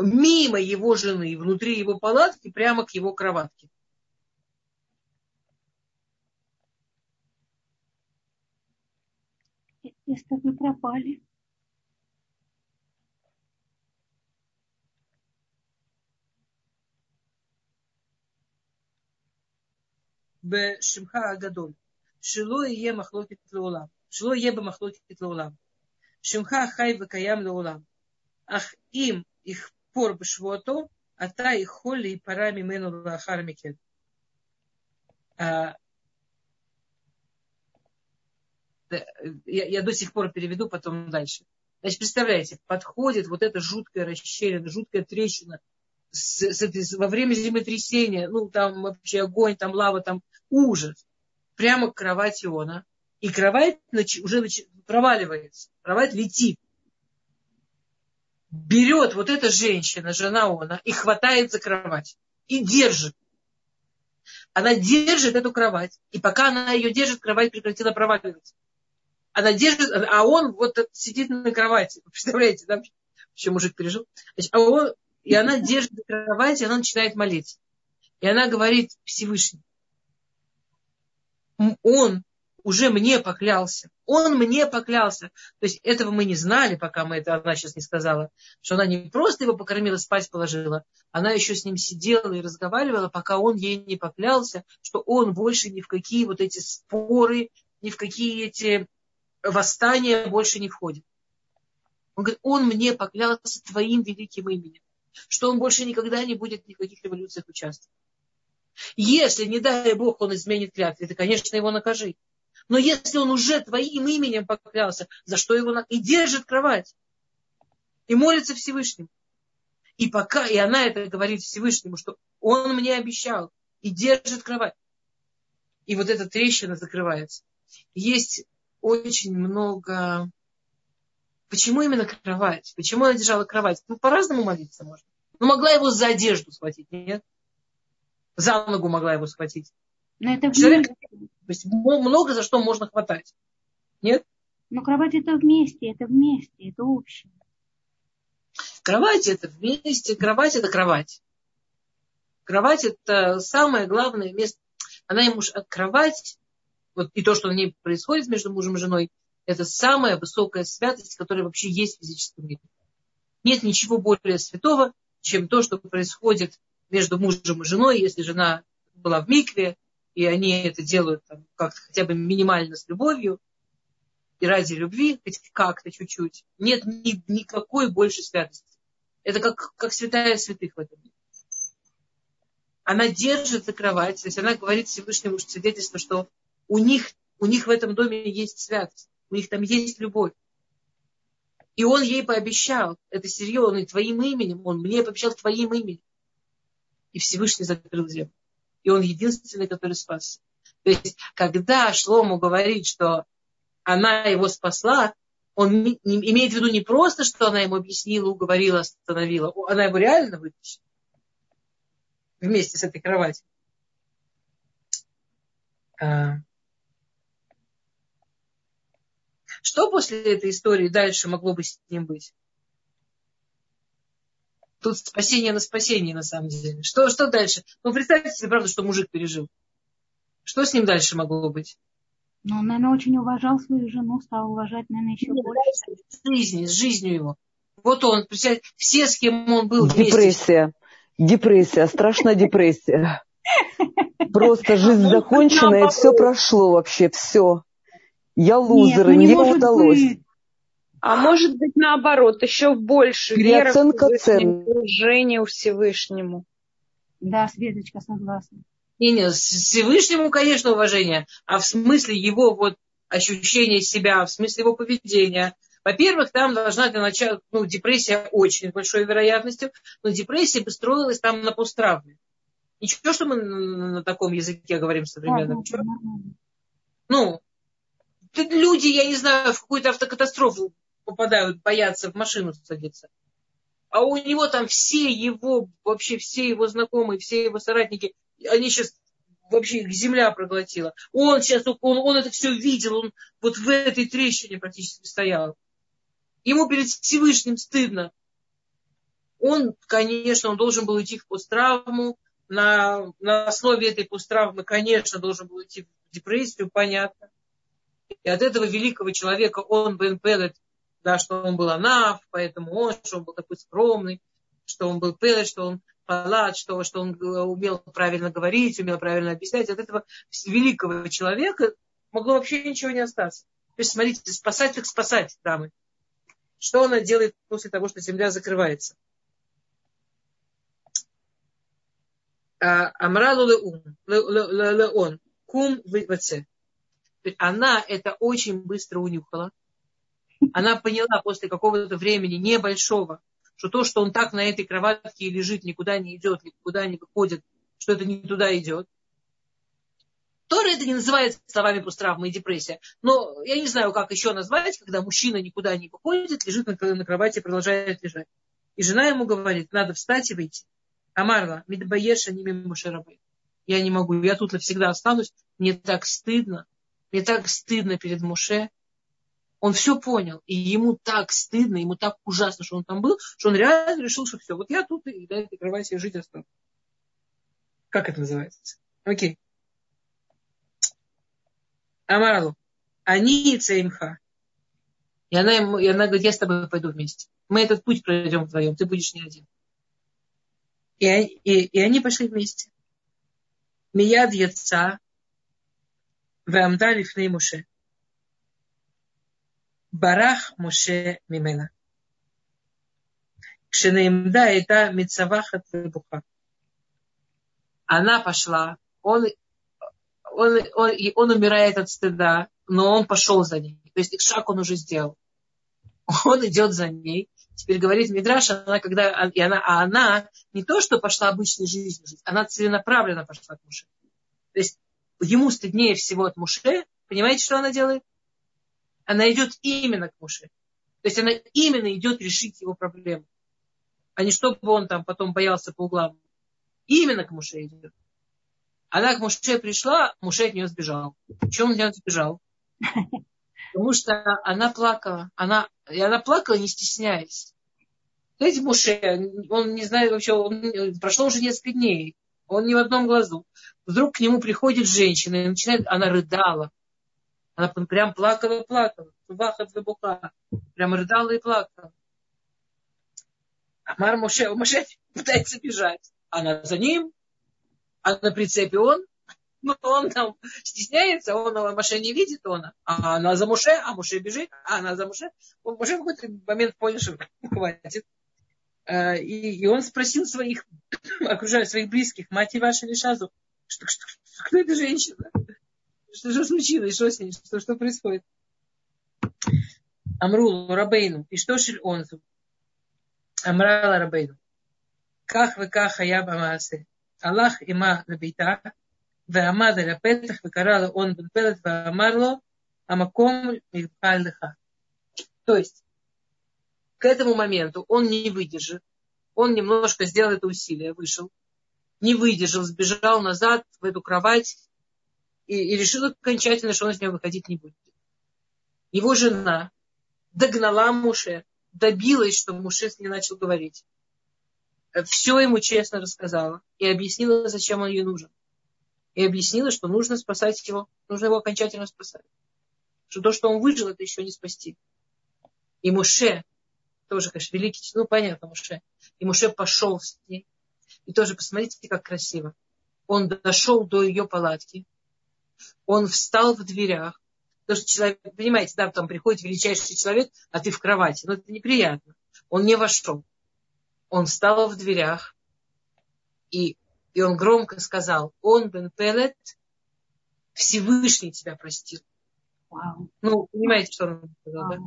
мимо его жены, внутри его палатки, прямо к его кроватке. Я с тобой пропали. Бешимха агадоль. Шило ие махлокит леулам. Шило ие бамахлокит леулам. Шимха хай векаям леулам. Ах им их пор бешвуато ата и холли и парами мену лахармике. Я до сих пор переведу, потом дальше. Значит, представляете, подходит вот эта жуткая расщелина, жуткая трещина с, с, во время землетрясения, ну, там вообще огонь, там лава, там ужас. Прямо к кровати Иона. И кровать нач... уже нач... проваливается. Кровать летит. Берет вот эта женщина, жена Иона, и хватает за кровать. И держит. Она держит эту кровать. И пока она ее держит, кровать прекратила проваливаться. Она держит, а он вот сидит на кровати. Представляете, да? Еще мужик пережил. Значит, а он, и она держит на кровати, и она начинает молиться. И она говорит Всевышний. Он уже мне поклялся. Он мне поклялся. То есть этого мы не знали, пока мы это, она сейчас не сказала, что она не просто его покормила, спать положила, она еще с ним сидела и разговаривала, пока он ей не поклялся, что он больше ни в какие вот эти споры, ни в какие эти восстания больше не входит. Он говорит, он мне поклялся твоим великим именем, что он больше никогда не будет ни в каких революциях участвовать. Если, не дай Бог, он изменит клятву, ты, конечно, его накажи. Но если он уже твоим именем поклялся, за что его накажи? И держит кровать. И молится Всевышнему. И пока, и она это говорит Всевышнему, что он мне обещал. И держит кровать. И вот эта трещина закрывается. Есть очень много... Почему именно кровать? Почему она держала кровать? Ну, по-разному молиться можно. Ну, могла его за одежду схватить, нет? За ногу могла его схватить. Но это человек, то есть много за что можно хватать. Нет? Но кровать это вместе, это вместе, это общее. Кровать это вместе, кровать это кровать. Кровать это самое главное место. Она ему кровать, вот и то, что в ней происходит между мужем и женой, это самая высокая святость, которая вообще есть в физическом мире. Нет ничего более святого, чем то, что происходит между мужем и женой, если жена была в микве, и они это делают там, как-то хотя бы минимально с любовью, и ради любви, хоть как-то чуть-чуть, нет ни, никакой больше святости. Это как, как святая святых в этом мире. Она держит за кровать, то есть она говорит Всевышнему свидетельство, что у них, у них в этом доме есть святость, у них там есть любовь. И он ей пообещал, это серьезно, и твоим именем, он мне пообещал твоим именем. И Всевышний закрыл землю. И он единственный, который спасся. То есть, когда Шлому говорит, что она его спасла, он не, не, имеет в виду не просто, что она ему объяснила, уговорила, остановила. Она его реально вытащила. Вместе с этой кроватью. Что после этой истории дальше могло бы с ним быть? Тут спасение на спасение, на самом деле. Что, что дальше? Ну, представьте себе, правда, что мужик пережил. Что с ним дальше могло быть? Ну, он, наверное, очень уважал свою жену, стал уважать, наверное, еще ну, больше. С жизнью, с жизнью его. Вот он, представляете, все, с кем он был вместе. Депрессия. Депрессия. Страшная депрессия. Просто жизнь закончена, и все прошло вообще, все. Я лузер, и мне удалось. А может быть, наоборот, еще больше веры служения Всевышнему. Да, Светочка, согласна. Не, не, Всевышнему, конечно, уважение, а в смысле его вот ощущения себя, в смысле его поведения. Во-первых, там должна для начала, ну, депрессия очень большой вероятностью, но депрессия бы строилась там на постравме. Ничего, что мы на таком языке говорим современном. Да, да, да. Ну, люди, я не знаю, в какую-то автокатастрофу попадают, боятся в машину садиться. А у него там все его, вообще все его знакомые, все его соратники, они сейчас вообще их земля проглотила. Он сейчас, он, он это все видел, он вот в этой трещине практически стоял. Ему перед Всевышним стыдно. Он, конечно, он должен был идти в посттравму. На, на основе этой посттравмы, конечно, должен был идти в депрессию, понятно. И от этого великого человека он бен Пелет, да, что он был анаф, поэтому он, что он был такой скромный, что он был Пелет, что он палат, что, что он умел правильно говорить, умел правильно объяснять. От этого великого человека могло вообще ничего не остаться. То есть, смотрите, спасать так спасать, дамы. Что она делает после того, что земля закрывается? Амралу леон, кум витваце. Она это очень быстро унюхала. Она поняла после какого-то времени небольшого, что то, что он так на этой кроватке лежит, никуда не идет, никуда не выходит, что это не туда идет. Тора это не называется словами посттравма и депрессия, но я не знаю, как еще назвать, когда мужчина никуда не выходит, лежит на кровати и продолжает лежать. И жена ему говорит, надо встать и выйти. Амарла, мидбаеша ними Муше Рабейну. Я не могу, я тут навсегда останусь. Мне так стыдно, мне так стыдно перед Муше. Он все понял, и ему так стыдно, ему так ужасно, что он там был, что он реально решил, что все, вот я тут и на этой кровати и жить останусь. Как это называется? Окей. Амаралу, они и цеймха. И она говорит, я с тобой пойду вместе. Мы этот путь пройдем вдвоем, ты будешь не один. И, и, и они пошли вместе. Мияд яца веамда лифней Муше. Барах Муше мимена. Кшенеимда это митсавахат вебуха. Она пошла, он... Он, он, он умирает от стыда, но он пошел за ней. То есть шаг он уже сделал. Он идет за ней. Теперь говорит Мидраш, она когда, и она, а она не то, что пошла обычной жизнью жить, она целенаправленно пошла к Муше. То есть ему стыднее всего от Муше. Понимаете, что она делает? Она идет именно к Муше. То есть она именно идет решить его проблему. А не чтобы он там потом боялся по углам. Именно к Муше идет. Она к Муше пришла, Муше от нее сбежал. Почему он от нее сбежал? Потому что она плакала. Она, и она плакала, не стесняясь. Знаете, Муше, он не знает вообще, он, прошло уже несколько дней, он ни в одном глазу. Вдруг к нему приходит женщина, и начинает, она рыдала. Она прям плакала и плакала. Прям рыдала и плакала. Амар Муше, Муше пытается бежать. Она за ним. А на прицепе он, но он там стесняется, он Муше не видит, он, а она за Муше, а Муше бежит, а она за Муше. Он Муше в какой-то момент понял, что хватит. И, и он спросил своих, окружающих, своих близких, мать и ваша Лишазу, что, что, что, кто эта женщина? Что же случилось? Что с ней? Что, что происходит? Амрулу Рабейну. И что шель онзу? Амрала Рабейну. Ках вы каха я бамаасе. Аллах има лабейта, веамада лапетах, векарала он бен пелет, веамарло, амаком мирпальдыха. То есть, к этому моменту он не выдержит, он немножко сделал это усилие, вышел, не выдержал, сбежал назад в эту кровать и, и решил окончательно, что он с нее выходить не будет. Его жена догнала Муше, добилась, что Муше с ней начал говорить. Все ему честно рассказала и объяснила, зачем он ей нужен. И объяснила, что нужно спасать его, нужно его окончательно спасать. Что то, что он выжил, это еще не спасти. И Муше, тоже, конечно, великий, ну, понятно, Муше. И Муше пошел с ней. И тоже, посмотрите, как красиво. Он дошел до ее палатки. Он встал в дверях. Потому что человек, понимаете, да, там приходит величайший человек, а ты в кровати. Но это неприятно. Он не вошел. Он встал в дверях, и, и он громко сказал, «Он бен Пелет, Всевышний тебя простил». Wow. Ну, понимаете, что он сказал, wow. Да?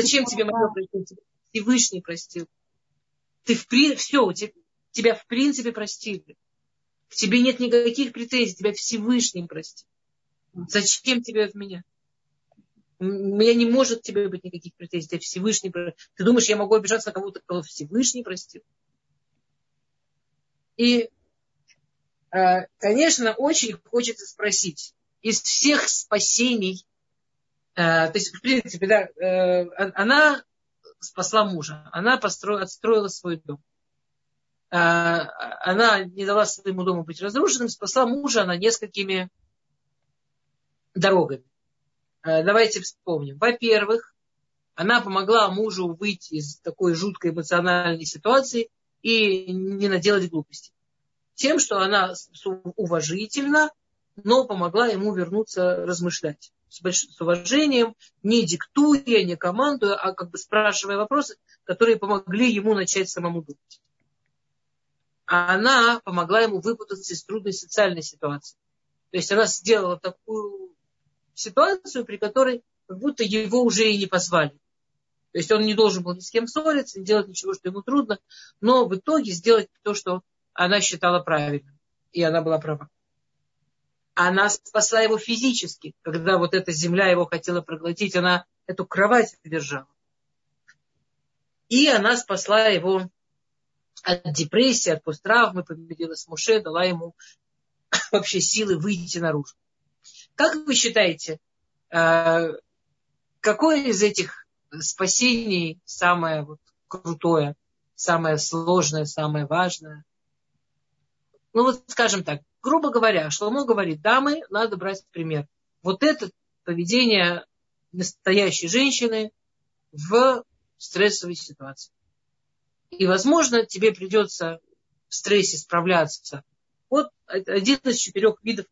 Зачем тебе могло простить? Всевышний простил. Ты в при... Все, тебя, тебя в принципе простили. В тебе нет никаких претензий, тебя Всевышний простил. Зачем тебе от меня? У меня не может тебе быть никаких претензий. Тебя Всевышний... Ты думаешь, я могу обижаться на кого-то, кого Всевышний простил? И, конечно, очень хочется спросить. Из всех спасений... То есть, в принципе, да, она спасла мужа. Она построила, отстроила свой дом. Она не дала своему дому быть разрушенным. Спасла мужа она несколькими дорогами. Давайте вспомним. Во-первых, она помогла мужу выйти из такой жуткой эмоциональной ситуации и не наделать глупостей. Тем, что она уважительна, но помогла ему вернуться размышлять. С, большим, с уважением, не диктуя, не командуя, а как бы спрашивая вопросы, которые помогли ему начать самому думать. а она помогла ему выпутаться из трудной социальной ситуации. То есть она сделала такую ситуацию, при которой как будто его уже и не позвали. То есть он не должен был ни с кем ссориться, не делать ничего, что ему трудно, но в итоге сделать то, что она считала правильным. И она была права. Она спасла его физически, когда вот эта земля его хотела проглотить, она эту кровать держала. И она спасла его от депрессии, от посттравмы, победила с Муше, дала ему вообще силы выйти наружу. Как вы считаете, какое из этих спасений самое вот крутое, самое сложное, самое важное? Ну вот скажем так, грубо говоря, Шломо говорит, дамы, надо брать пример. Вот это поведение настоящей женщины в стрессовой ситуации. И, возможно, тебе придется в стрессе справляться. Вот один из четырех видов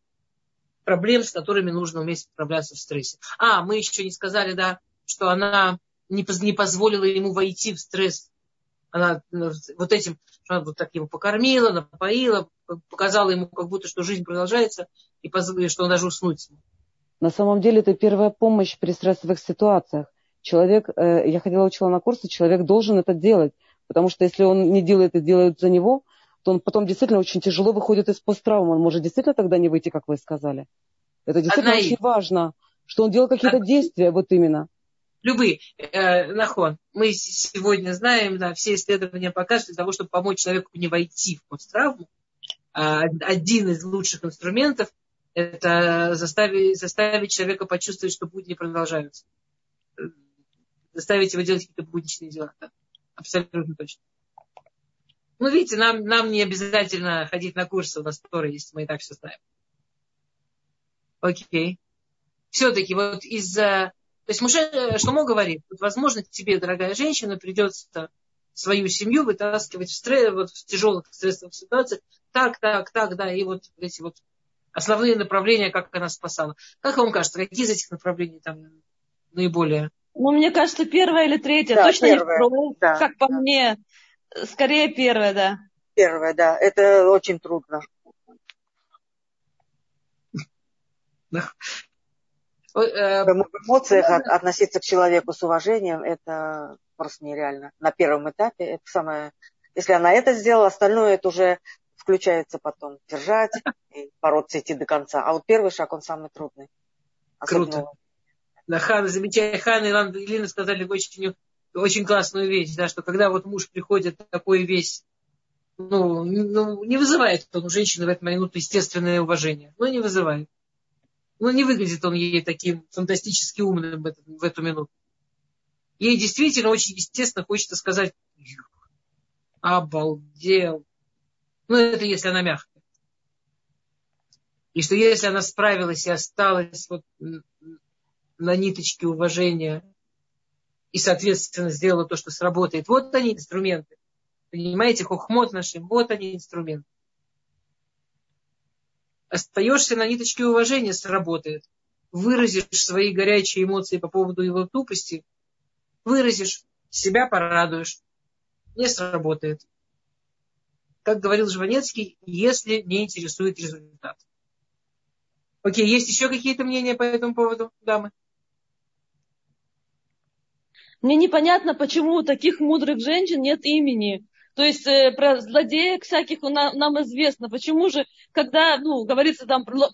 проблем, с которыми нужно уметь справляться в стрессе. А, мы еще не сказали, да, что она не позволила ему войти в стресс. Она вот этим, она вот так его покормила, напоила, показала ему, как будто, что жизнь продолжается, и позволила, что он даже уснуть смог. На самом деле это первая помощь при стрессовых ситуациях. Человек, я ходила, учила на курсы, человек должен это делать, потому что если он не делает и делают за него, то он потом действительно очень тяжело выходит из посттравмы. Он может действительно тогда не выйти, как вы сказали. Это действительно Одна очень и... важно, что он делал какие-то Одна... действия, вот именно. Любые. Э, Нахон, мы сегодня знаем, да, все исследования показывают, для того, чтобы помочь человеку не войти в посттравму, э, один из лучших инструментов – это заставить, заставить человека почувствовать, что будни продолжаются. Заставить его делать какие-то будничные дела. Да. Абсолютно точно. Ну, видите, нам, нам не обязательно ходить на курсы, у нас Тора есть, мы и так все знаем. Окей. Все-таки вот из-за... То есть Муше Шломо говорит, вот, возможно, тебе, дорогая женщина, придется свою семью вытаскивать в, стресс, вот, в тяжелых стрессовых ситуациях. Так, так, так, да. И вот эти вот основные направления, как она спасала. Как вам кажется, какие из этих направлений там наиболее... Ну, мне кажется, первое или третье. Да, точно первое, не второе, да, как по да. мне. Скорее первое, да. Первое, да. Это очень трудно. В эмоциях относиться к человеку с уважением, это просто нереально. На первом этапе это самое... Если она это сделала, остальное это уже включается потом. Держать и бороться, идти до конца. А вот первый шаг, он самый трудный. Круто. Хан, замечая, Хан и Лина сказали очень, очень классную вещь, да, что когда вот муж приходит такой весь, ну, ну не вызывает он у женщины в эту минуту естественное уважение. Ну, не вызывает. Ну, не выглядит он ей таким фантастически умным в эту, в эту минуту. Ей действительно очень естественно хочется сказать «обалдел». Ну, это если она мягкая. И что если она справилась и осталась вот... на ниточке уважения и, соответственно, сделала то, что сработает. Вот они инструменты. Понимаете, хохмот наши, вот они инструменты. Остаешься на ниточке уважения, сработает. Выразишь свои горячие эмоции по поводу его тупости, выразишь, себя порадуешь. Не сработает. Как говорил Жванецкий, если не интересует результат. Окей, есть еще какие-то мнения по этому поводу, дамы? Мне непонятно, почему у таких мудрых женщин нет имени. То есть э, про злодеек всяких у на, нам известно. Почему же, когда ну, говорится там про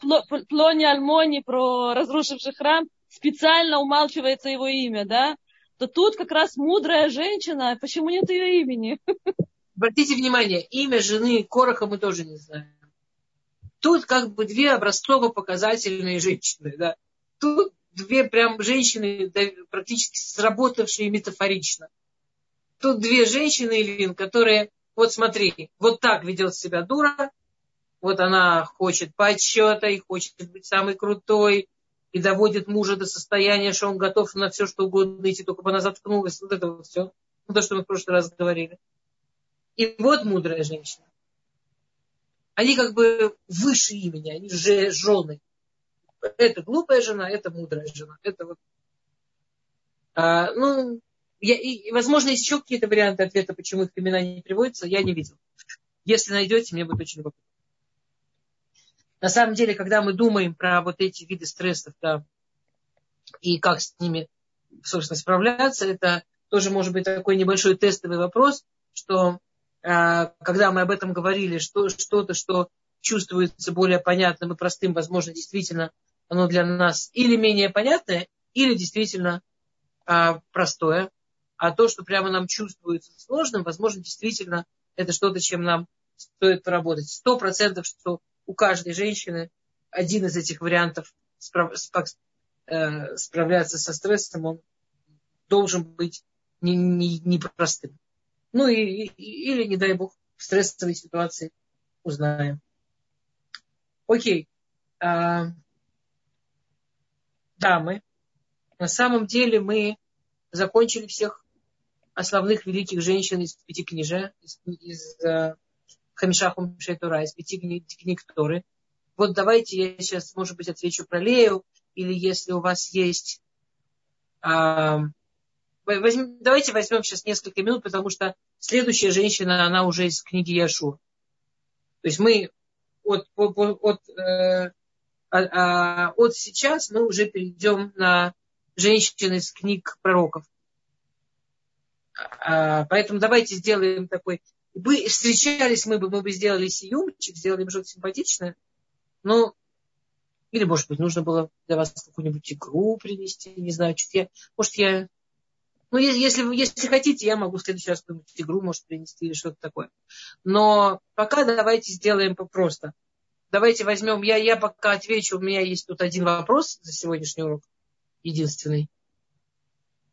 Плони Альмони, про разрушивший храм, специально умалчивается его имя, да? То тут как раз мудрая женщина, почему нет ее имени? Обратите внимание, имя жены Кораха мы тоже не знаем. Тут как бы две образцово-показательные женщины, да. Тут две прям женщины, да, практически сработавшие метафорично. Тут две женщины, Ильин, которые, вот смотри, вот так ведет себя дура, вот она хочет почета и хочет быть самой крутой, и доводит мужа до состояния, что он готов на все, что угодно идти, только бы она заткнулась, вот это вот все. То, что мы в прошлый раз говорили. И вот мудрая женщина. Они как бы выше имени, они же жены. Это глупая жена, это мудрая жена. Это вот. А, ну, я, и, возможно, есть еще какие-то варианты ответа, почему их имена не приводятся, я не видел. Если найдете, мне будет очень любопытно. На самом деле, когда мы думаем про вот эти виды стрессов, да, и как с ними, собственно, справляться, это тоже может быть такой небольшой тестовый вопрос, что когда мы об этом говорили, что что-то, что чувствуется более понятным и простым, возможно, действительно оно для нас или менее понятное, или действительно а, простое. А то, что прямо нам чувствуется сложным, возможно, действительно это что-то, чем нам стоит поработать. Сто процентов, что у каждой женщины один из этих вариантов справ... как, э, справляться со стрессом, он должен быть не, не, непростым. Ну, и, и, или, не дай бог, в стрессовой ситуации узнаем. Окей. А, дамы, на самом деле мы закончили всех основных великих женщин из Пятикнижия, из, из э, Хамиша Хумшей Тора, из пяти книг Торы. Вот давайте я сейчас, может быть, отвечу про Лею, или если у вас есть... Э, Возьм, давайте возьмем сейчас несколько минут, потому что следующая женщина, она уже из книги Яшуа. То есть мы от, от, э, от сейчас мы уже перейдем на женщин из книг пророков. А, поэтому давайте сделаем такой... Бы, встречались мы бы, мы бы сделали сиюмчик, сделали бы что-то симпатичное, но... Или, может быть, нужно было для вас какую-нибудь игру принести, не знаю, что-то я... Может, я... Ну, если, если хотите, я могу в следующий раз какую-нибудь игру, может, принести или что-то такое. Но пока давайте сделаем просто. Давайте возьмем... Я, я пока отвечу. У меня есть тут один вопрос за сегодняшний урок. Единственный.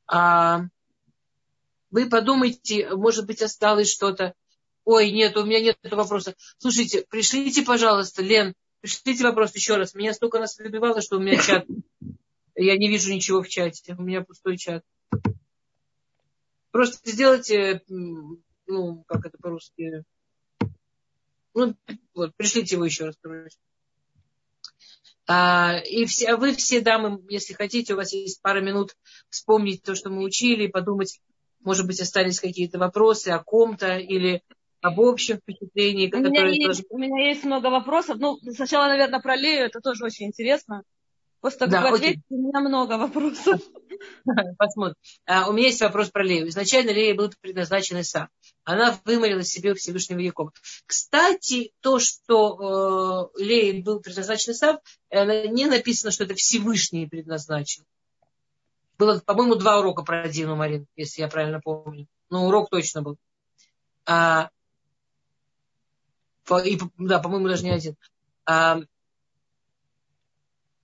А вы подумайте, может быть, осталось что-то. Ой, нет, у меня нет вопроса. Слушайте, пришлите, пожалуйста, Лен, пришлите вопрос еще раз. Меня столько раз выбивало, что у меня чат... Я не вижу ничего в чате. У меня пустой чат. Просто сделайте, ну, как это по-русски, ну, вот, пришлите его еще раз, короче. А, и все, вы все, дамы, если хотите, у вас есть пара минут вспомнить то, что мы учили, подумать, может быть, остались какие-то вопросы о ком-то или об общем впечатлении. У меня, есть, тоже... у меня есть много вопросов. Ну, сначала, наверное, про Лею, это тоже очень интересно. Просто да, как бы ответить, у меня много вопросов. Посмотрим. А, у меня есть вопрос про Лею. Изначально Лея был предназначен Исав. Она вымолила себе у Всевышнего Якова. Кстати, то, что э, Лея был предназначен Исав, э, не написано, что это Всевышний предназначен. Было, по-моему, два урока про Дину, Марин, если я правильно помню. Но урок точно был. А, по, и, да, по-моему, даже не один. А,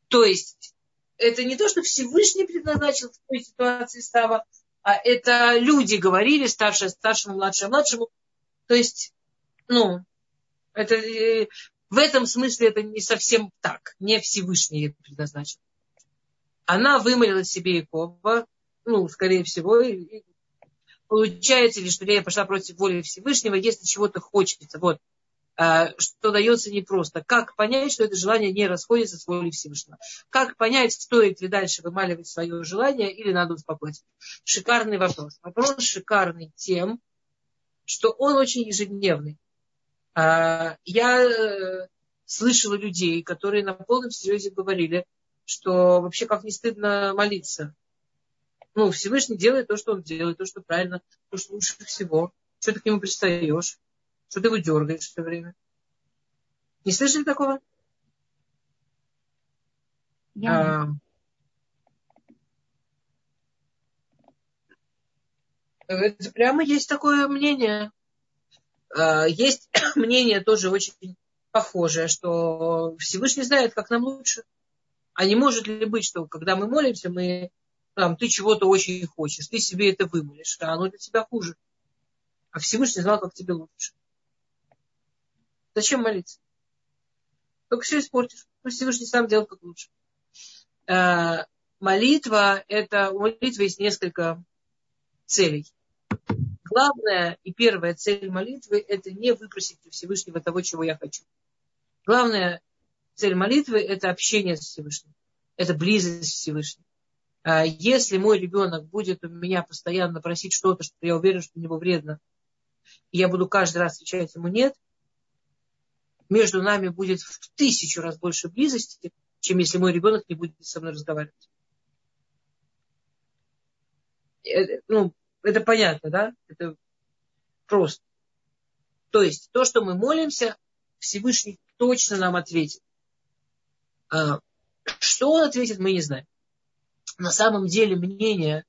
То есть, это не то, что Всевышний предназначил в той ситуации Сава, а это люди говорили, старшее старшему, младшее младшему. То есть, ну, это, в этом смысле это не совсем так. Не Всевышний это предназначил. Она вымолила себе Якова, ну, скорее всего. И, и получается ли, что Лея пошла против воли Всевышнего, если чего-то хочется. Вот. Что дается непросто. Как понять, что это желание не расходится с волей Всевышнего? Как понять, стоит ли дальше вымаливать свое желание или надо успокоиться? Шикарный вопрос. Вопрос шикарный тем, что он очень ежедневный. Я слышала людей, которые на полном серьезе говорили, что вообще как не стыдно молиться. Ну, Всевышний делает то, что он делает, то, что правильно, то, что лучше всего. Что ты к нему пристаешь? Что ты его дергаешь все время? Не слышали такого? Я... А... Это прямо есть такое мнение. А, есть мнение тоже очень похожее, что Всевышний знает, как нам лучше. А не может ли быть, что когда мы молимся, мы там, ты чего-то очень хочешь, ты себе это вымолишь, а оно для тебя хуже. А Всевышний знал, как тебе лучше. Зачем молиться? Только все испортишь. Пусть Всевышний сам делает как лучше. Э, молитва, это, у молитвы есть несколько целей. Главная и первая цель молитвы – это не выпросить у Всевышнего того, чего я хочу. Главная цель молитвы – это общение с Всевышним. Это близость с Всевышним. Э, если мой ребенок будет у меня постоянно просить что-то, что я уверен, что ему вредно, и я буду каждый раз отвечать ему «нет», между нами будет в тысячу раз больше близости, чем если мой ребенок не будет со мной разговаривать. Это, ну, это понятно, да? Это просто. То есть то, что мы молимся, Всевышний точно нам ответит. Что он ответит, мы не знаем. На самом деле мнение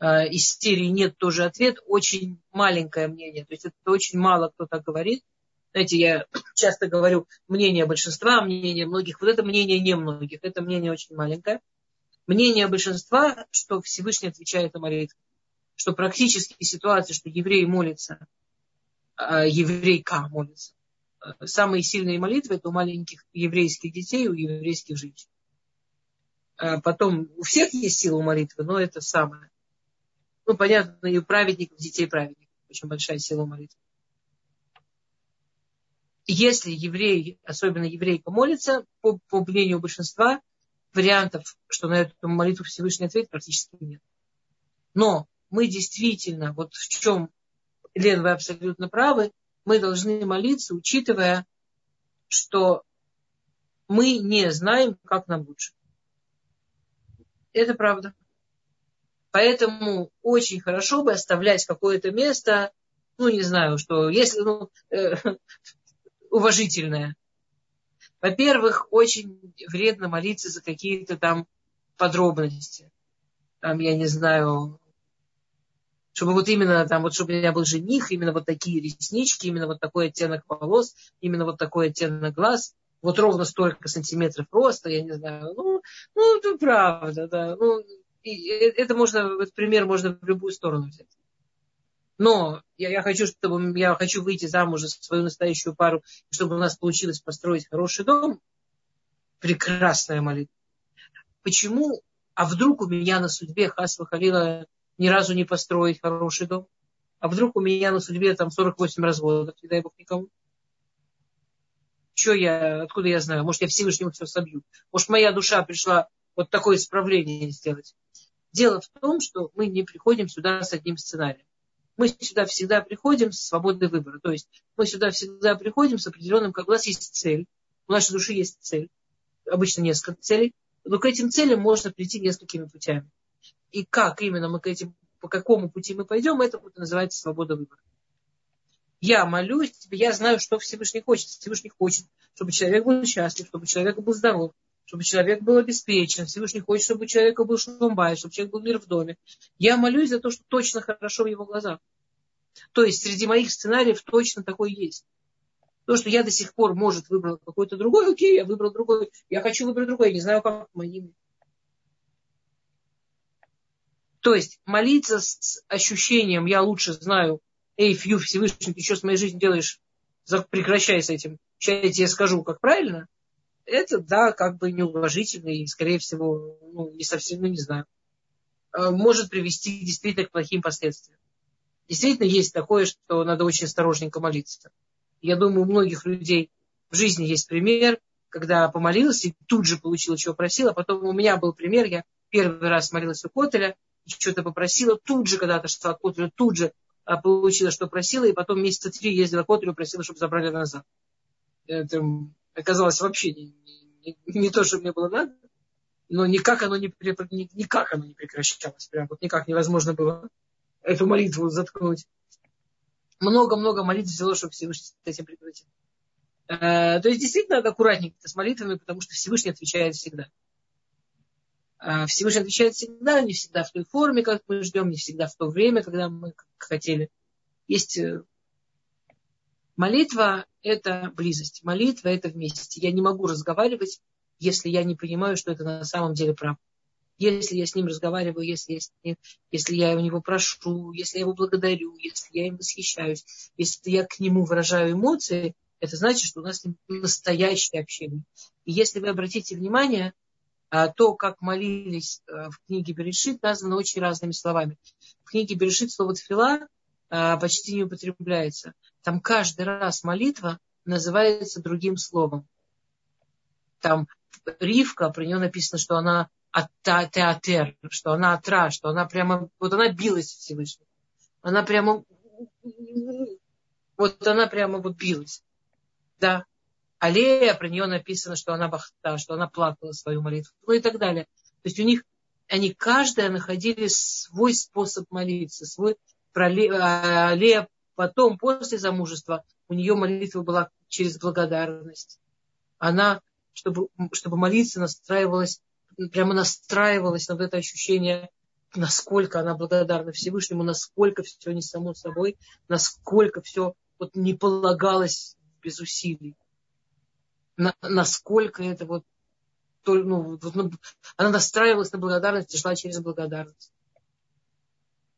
из серии «нет, тоже ответ» очень маленькое мнение. То есть это очень мало кто так говорит. Знаете, я часто говорю мнение большинства, мнение многих. Вот это мнение не многих. Это мнение очень маленькое. Мнение большинства, что Всевышний отвечает на молитву. Что практически ситуация, что евреи молятся, еврейка молится. Самые сильные молитвы это у маленьких еврейских детей, у еврейских женщин. Потом у всех есть сила молитвы, но это самое. Ну, понятно, и у праведников, детей праведников. Очень большая сила молитвы. Если еврей, особенно еврейка, молится, по, по мнению большинства, вариантов, что на эту молитву Всевышний ответ, практически нет. Но мы действительно, вот в чем, Лен, вы абсолютно правы, мы должны молиться, учитывая, что мы не знаем, как нам лучше. Это правда. Поэтому очень хорошо бы оставлять какое-то место, ну, не знаю, что, если, ну, э, уважительное. Во-первых, очень вредно молиться за какие-то там подробности. Там, я не знаю, чтобы вот именно там, вот чтобы у меня был жених, именно вот такие реснички, именно вот такой оттенок волос, именно вот такой оттенок глаз. Вот ровно столько сантиметров роста, я не знаю. Ну, ну это правда, да. Ну, и это можно, этот пример можно в любую сторону взять. Но я, я хочу, чтобы я хочу выйти замуж за свою настоящую пару, чтобы у нас получилось построить хороший дом. Прекрасная молитва. Почему? А вдруг у меня на судьбе хас вахалила ни разу не построить хороший дом? А вдруг у меня на судьбе там сорок восемь разводов, не дай бог никому? Че я, откуда я знаю? Может, я Всевышнему все собью? Может, моя душа пришла вот такое исправление сделать? Дело в том, что мы не приходим сюда с одним сценарием. Мы сюда всегда приходим с свободой выбора. То есть мы сюда всегда приходим с определенным... У нас есть цель. У нашей души есть цель. Обычно несколько целей. Но к этим целям можно прийти несколькими путями. И как именно мы к этим... По какому пути мы пойдем, это вот называется свобода выбора. Я молюсь тебе, я знаю, что Всевышний хочет. Всевышний хочет, чтобы человек был счастлив, чтобы человек был здоров, чтобы человек был обеспечен. Всевышний хочет, чтобы у человека был шломбай, чтобы человек был мир в доме. Я молюсь за то, что точно хорошо в его глазах. То есть среди моих сценариев точно такой есть. То, что я до сих пор, может, выбрал какой-то другой, окей, я выбрал другой. Я хочу выбрать другой, я не знаю, как моим. То есть молиться с ощущением «я лучше знаю», «Эй, Фью, Всевышний, ты что с моей жизнью делаешь? Прекращай с этим. Сейчас я тебе скажу, как правильно». Это, да, как бы неуважительно и, скорее всего, ну, не совсем, ну, не знаю, может привести действительно к плохим последствиям. Действительно, есть такое, что надо очень осторожненько молиться. Я думаю, у многих людей в жизни есть пример, когда помолилась и тут же получила, чего просила. Потом у меня был пример, я первый раз молилась у Котеля, что-то попросила, тут же, когда отошла от Котеля, тут же получила, что просила, и потом месяца три ездила к Котелю, просила, чтобы забрали назад. Это оказалось вообще не, не, не то, что мне было надо, но никак оно не, никак оно не прекращалось. Прям вот никак невозможно было эту молитву заткнуть. Много-много молитв взяло, чтобы Всевышний с этим прекратил. То есть действительно надо аккуратненько с молитвами, потому что Всевышний отвечает всегда. Всевышний отвечает всегда, не всегда в той форме, как мы ждем, не всегда в то время, когда мы хотели. Есть молитва – это близость, молитва – это вместе. Я не могу разговаривать, если я не понимаю, что это на самом деле правда. Если я с ним разговариваю, если я, с ним, если я у него прошу, если я его благодарю, если я им восхищаюсь, если я к нему выражаю эмоции, это значит, что у нас с ним настоящее общение. И если вы обратите внимание, то, как молились в книге Берешит, названо очень разными словами. В книге Берешит слово «тфила» почти не употребляется. Там каждый раз молитва называется другим словом. Там Ривка, про нее написано, что она аттеатер, что она атра, что она прямо, вот она билась Всевышнего. Она прямо, вот она прямо вот билась. Да. А Лея, про нее написано, что она бахта, что она плакала свою молитву, ну и так далее. То есть у них, они каждая находили свой способ молиться, свой. Про Лея, Лея потом, после замужества, у нее молитва была через благодарность. Она, чтобы, чтобы молиться, настраивалась, прямо настраивалась на вот это ощущение, насколько она благодарна Всевышнему, насколько все не само собой, насколько все вот не полагалось без усилий. На, насколько это вот, то, ну, вот ну, она настраивалась на благодарность и шла через благодарность.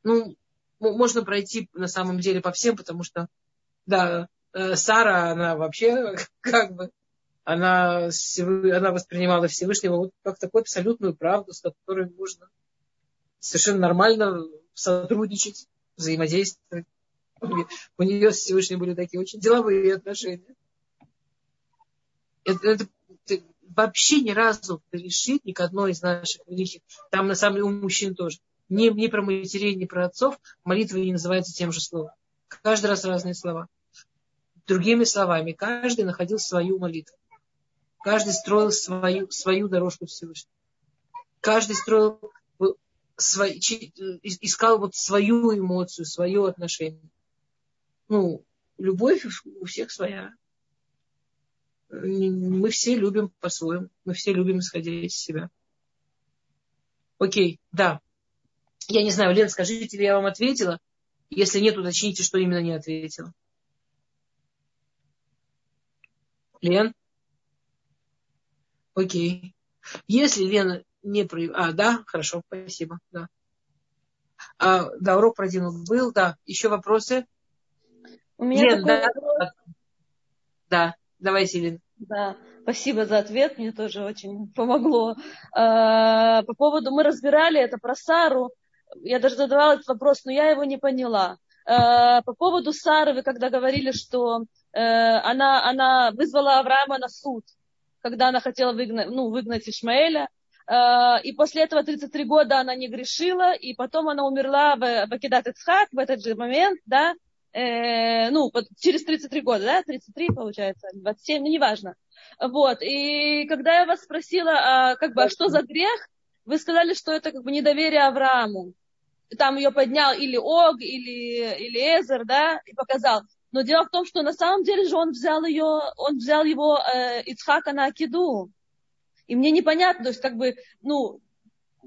Ну, можно пройти на самом деле по всем, потому что, да, э, Сара, она вообще как бы, она, она воспринимала Всевышнего вот как такую абсолютную правду, с которой можно совершенно нормально сотрудничать, взаимодействовать. У нее с Всевышним были такие очень деловые отношения. Это, это, это вообще ни разу Берешит, ни к одной из наших великих, там на самом деле у мужчин тоже, ни, ни про матерей, ни про отцов молитвы не называются тем же словом. Каждый раз разные слова. Другими словами, каждый находил свою молитву. Каждый строил свою, свою дорожку Всевышнего. Каждый строил, свой, искал вот свою эмоцию, свое отношение. Ну, любовь у всех своя. Мы все любим по-своему. Мы все любим, исходя из себя. Окей, да. Я не знаю, Лен, скажите, ли я вам ответила? Если нет, уточните, что именно не ответила. Лен? Окей. Если Лена не проявила... А, да, хорошо, спасибо. Да, а, да, урок про Дину был, да. Еще вопросы? У меня Лен, такой да? вопрос. Да. Давай, Селин. Да, спасибо за ответ, мне тоже очень помогло. По поводу, мы разбирали это про Сару, я даже задавала этот вопрос, но я его не поняла. По поводу Сары, вы когда говорили, что она, она вызвала Авраама на суд, когда она хотела выгнать, ну, выгнать Ишмаэля, и после этого тридцать три года она не грешила, и потом она умерла в Акидат-Ицхак в этот же момент, да, Э, ну, через тридцать три года, да, тридцать три получается, двадцать семь, ну, неважно. Вот, и когда я вас спросила, а, как бы, а что за грех, вы сказали, что это как бы недоверие Аврааму. Там ее поднял или Ог, или, или Эзер, да, и показал. Но дело в том, что на самом деле же он взял ее, он взял его э, Ицхака на Акиду. И мне непонятно, то есть как бы, ну,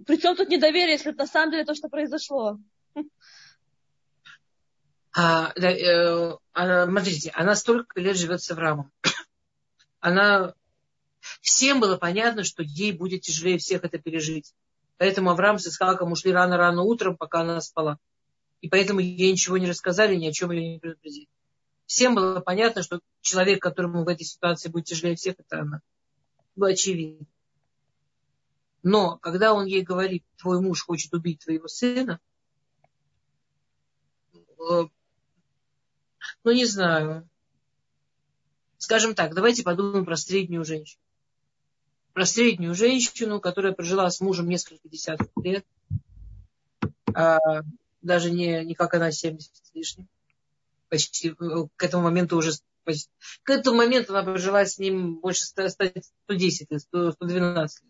при чем тут недоверие, если это на самом деле то, что произошло. А, да, э, она, смотрите, она столько лет живет с Авраамом. Она... Всем было понятно, что ей будет тяжелее всех это пережить. Поэтому Авраам с Исхаком ушли рано-рано утром, пока она спала. И поэтому ей ничего не рассказали, ни о чем ее не предупредили. Всем было понятно, что человек, которому в этой ситуации будет тяжелее всех, это она. Было очевидно. Но когда он ей говорит, твой муж хочет убить твоего сына, ну, не знаю. Скажем так, давайте подумаем про среднюю женщину. Про среднюю женщину, которая прожила с мужем несколько десятков лет. А даже не, не как она, семьдесят с лишним. Почти к этому моменту уже... К этому моменту она прожила с ним больше сто десять, сто двенадцать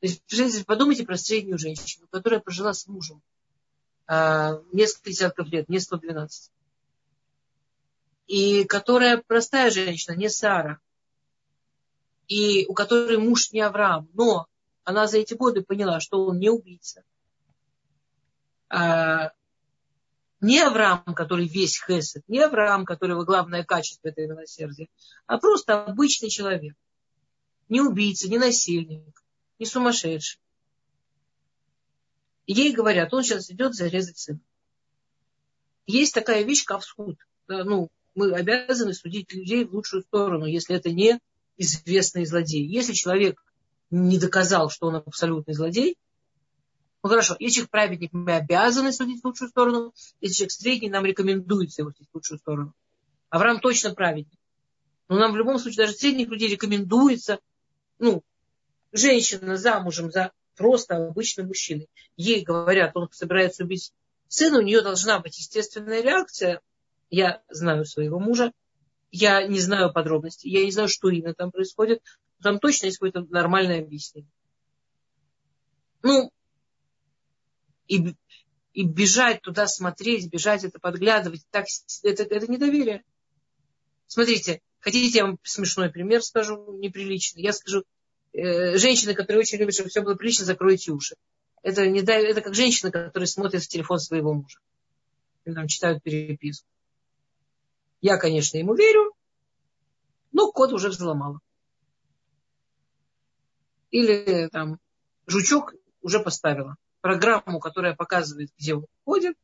лет. То есть подумайте про среднюю женщину, которая прожила с мужем несколько десятков лет, не сто двенадцать. И которая простая женщина, не Сара. И у которой муж не Авраам. Но она за эти годы поняла, что он не убийца. А не Авраам, который весь хесед, не Авраам, которого главное качество это милосердие, а просто обычный человек. Не убийца, не насильник, не сумасшедший. Ей говорят, он сейчас идет зарезать сына. Есть такая вещь, как суд. Да, ну, мы обязаны судить людей в лучшую сторону, если это не известный злодей. Если человек не доказал, что он абсолютный злодей, ну хорошо, если человек праведник, мы обязаны судить в лучшую сторону. Если человек средний, нам рекомендуется его судить в лучшую сторону. Авраам точно праведник. Но нам в любом случае даже средних людей рекомендуется, ну, женщина замужем за... просто обычным мужчиной. Ей говорят, он собирается убить сына, у нее должна быть естественная реакция. Я знаю своего мужа, Я не знаю подробностей, я не знаю, что именно там происходит. Там точно есть какое-то нормальное объяснение. Ну, и, и бежать туда смотреть, бежать это подглядывать, так, это, это недоверие. Смотрите, хотите, я вам смешной пример скажу, неприличный. Я скажу, э, женщины, которые очень любят, чтобы все было прилично, закройте уши. Это, не, это как женщина, которая смотрит в телефон своего мужа. Или там читают переписку. Я, конечно, ему верю, но код уже взломала. Или там жучок уже поставила. Программу, которая показывает, где он ходит.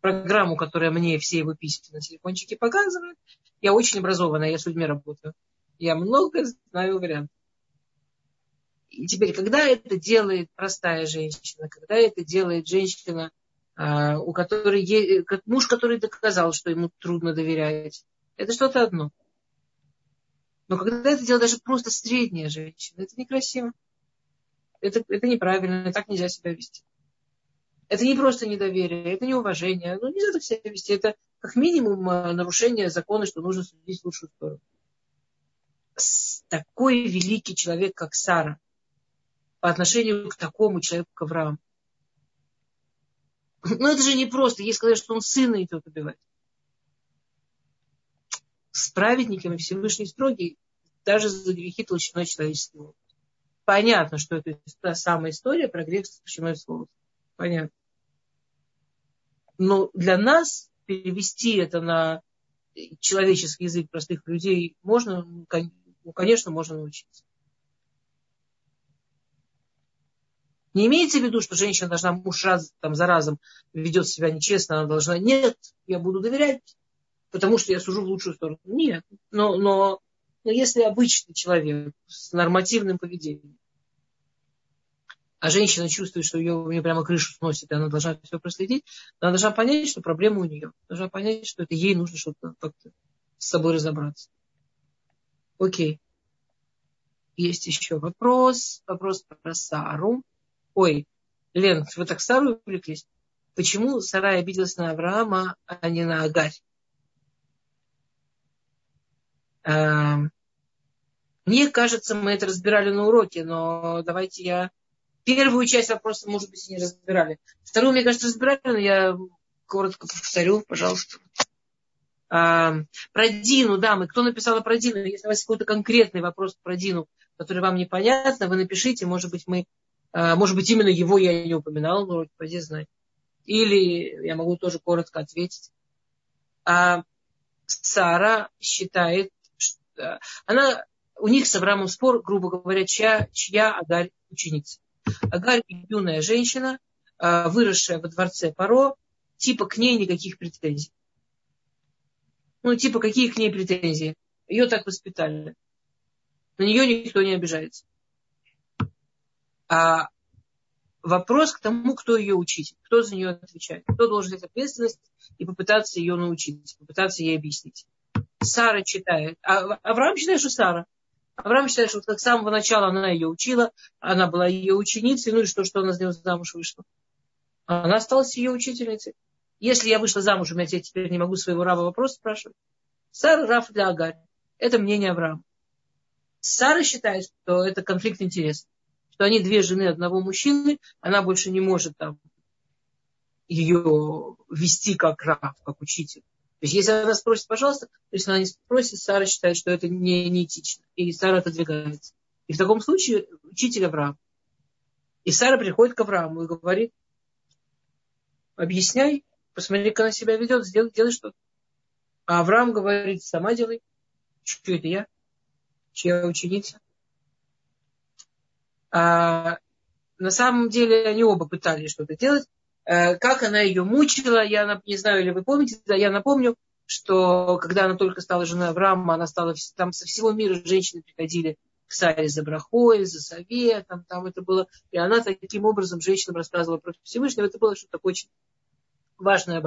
Программу, которая мне все его письма на телефончике показывает. Я очень образованная, я с людьми работаю. Я много знаю вариантов. И теперь, когда это делает простая женщина, когда это делает женщина, у которой есть, муж, который доказал, что ему трудно доверять, это что-то одно. Но когда это делает даже просто средняя женщина, это некрасиво. Это, это неправильно, так нельзя себя вести. Это не просто недоверие, это неуважение. Ну, нельзя так себя вести. Это как минимум нарушение закона, что нужно судить в лучшую сторону. Такой великий человек, как Сара, по отношению к такому человеку, как Авраам. Ну, это же не просто. Ей сказали, что он сына идет убивать. С праведниками Всевышний строгий, даже за грехи толщиной человеческого. Понятно, что это та самая история про грех с толщиной слова. Понятно. Но для нас перевести это на человеческий язык простых людей можно, ну, конечно, можно научиться. Не имеется в виду, что женщина должна муж раз, там, за разом ведет себя нечестно, она должна, нет, я буду доверять, потому что я сужу в лучшую сторону. Нет, но, но, но если обычный человек с нормативным поведением, а женщина чувствует, что ее, ее прямо крышу сносит, и она должна все проследить, она должна понять, что проблема у нее, должна понять, что это ей нужно что-то как-то с собой разобраться. Окей. Есть еще вопрос. Вопрос про Сару. Ой, Лен, вы так Сару увлеклись? Почему Сара обиделась на Авраама, а не на Агарь? А, мне кажется, мы это разбирали на уроке, но давайте я... Первую часть вопроса, может быть, и не разбирали. Вторую, мне кажется, разбирали, но я коротко повторю, пожалуйста. А, про Дину, дамы. Кто написала про Дину? Если у вас какой-то конкретный вопрос про Дину, который вам непонятно, вы напишите, может быть, мы... Может быть, именно его я не упоминала, но вроде поди знать. Или я могу тоже коротко ответить. А Сара считает, что она, у них с Авраамом спор, грубо говоря, чья, чья Агарь ученица. Агарь юная женщина, выросшая во дворце Паро, типа к ней никаких претензий. Ну, типа какие к ней претензии? Ее так воспитали. На нее никто не обижается. А вопрос к тому, кто ее учитель, кто за нее отвечает, кто должен взять ответственность и попытаться ее научить, попытаться ей объяснить. Сара читает, а Авраам считает, что Сара. Авраам считает, что с самого начала она ее учила, она была ее ученицей, ну и что, что она с нее замуж вышла. Она осталась ее учительницей. Если я вышла замуж, у меня теперь не могу своего раба вопрос спрашивать. Сара раб для Агарь. Это мнение Авраама. Сара считает, что это конфликт интересов. Что они две жены одного мужчины, она больше не может там, ее вести как раб, как учитель. То есть, если она спросит, пожалуйста, то если она не спросит, Сара считает, что это не, не этично. И Сара отодвигается. И в таком случае учитель Авраам. И Сара приходит к Аврааму и говорит, объясняй, посмотри, как она себя ведет, сделай, делай что-то. А Авраам говорит, сама делай. Что это я? Чья ученица? А, на самом деле они оба пытались что-то делать. А, как она ее мучила, я не знаю, или вы помните, да, я напомню, что когда она только стала женой Авраама, она стала, там со всего мира женщины приходили к Саре за брахой, за советом, там это было. И она таким образом женщинам рассказывала про Всевышнего. Это было что-то очень важное,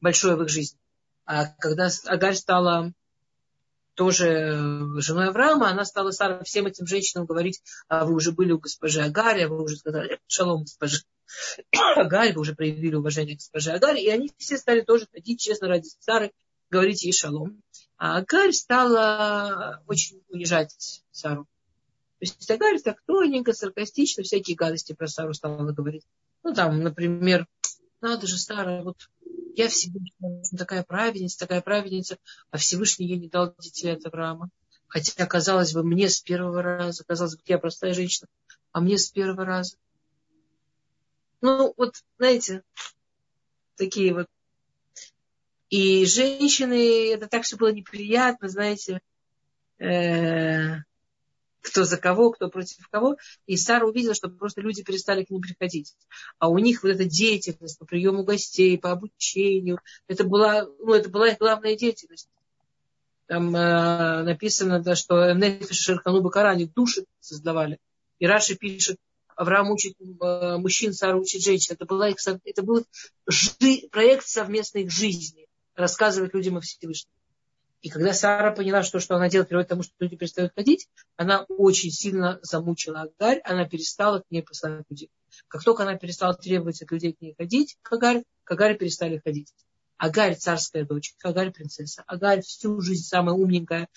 большое в их жизни. А когда Агарь стала... тоже женой Авраама, она стала Сара всем этим женщинам говорить, а вы уже были у госпожи Агарь, а вы уже сказали, шалом, госпожи Агарь, вы уже проявили уважение к госпоже Агарь, и они все стали тоже ходить честно ради Сары говорить ей шалом. А Агарь стала очень унижать Сару. То есть Агарь так тоненько, саркастично, всякие гадости про Сару стала говорить. Ну, там, например, надо же, Сара, вот я Всевышняя, такая праведница, такая праведница, а Всевышний ей не дал детей от Авраама. Хотя, казалось бы, мне с первого раза, казалось бы, я простая женщина, а мне с первого раза. Ну, вот, знаете, такие вот. И женщины, это так все было неприятно, знаете, э, кто за кого, кто против кого. И Сара увидела, что просто люди перестали к ним приходить. А у них вот эта деятельность по приему гостей, по обучению, это была, ну, это была их главная деятельность. Там э, написано, да, что «Нефиш Шерхану Бакарани» души создавали. И Раши пишет, Авраам учит э, мужчин, Сара учит женщин. Это, была их, это был жи, проект совместной их жизни. Рассказывать людям о Всевышнем. И когда Сара поняла, что, что она делает, приводит к тому, что люди перестают ходить, она очень сильно замучила Агарь. Она перестала к ней посылать людей. Как только она перестала требовать от людей к ней ходить, к Агарь, к Агарь перестали ходить. Агарь царская дочь, Агарь принцесса. Агарь всю жизнь самая умненькая,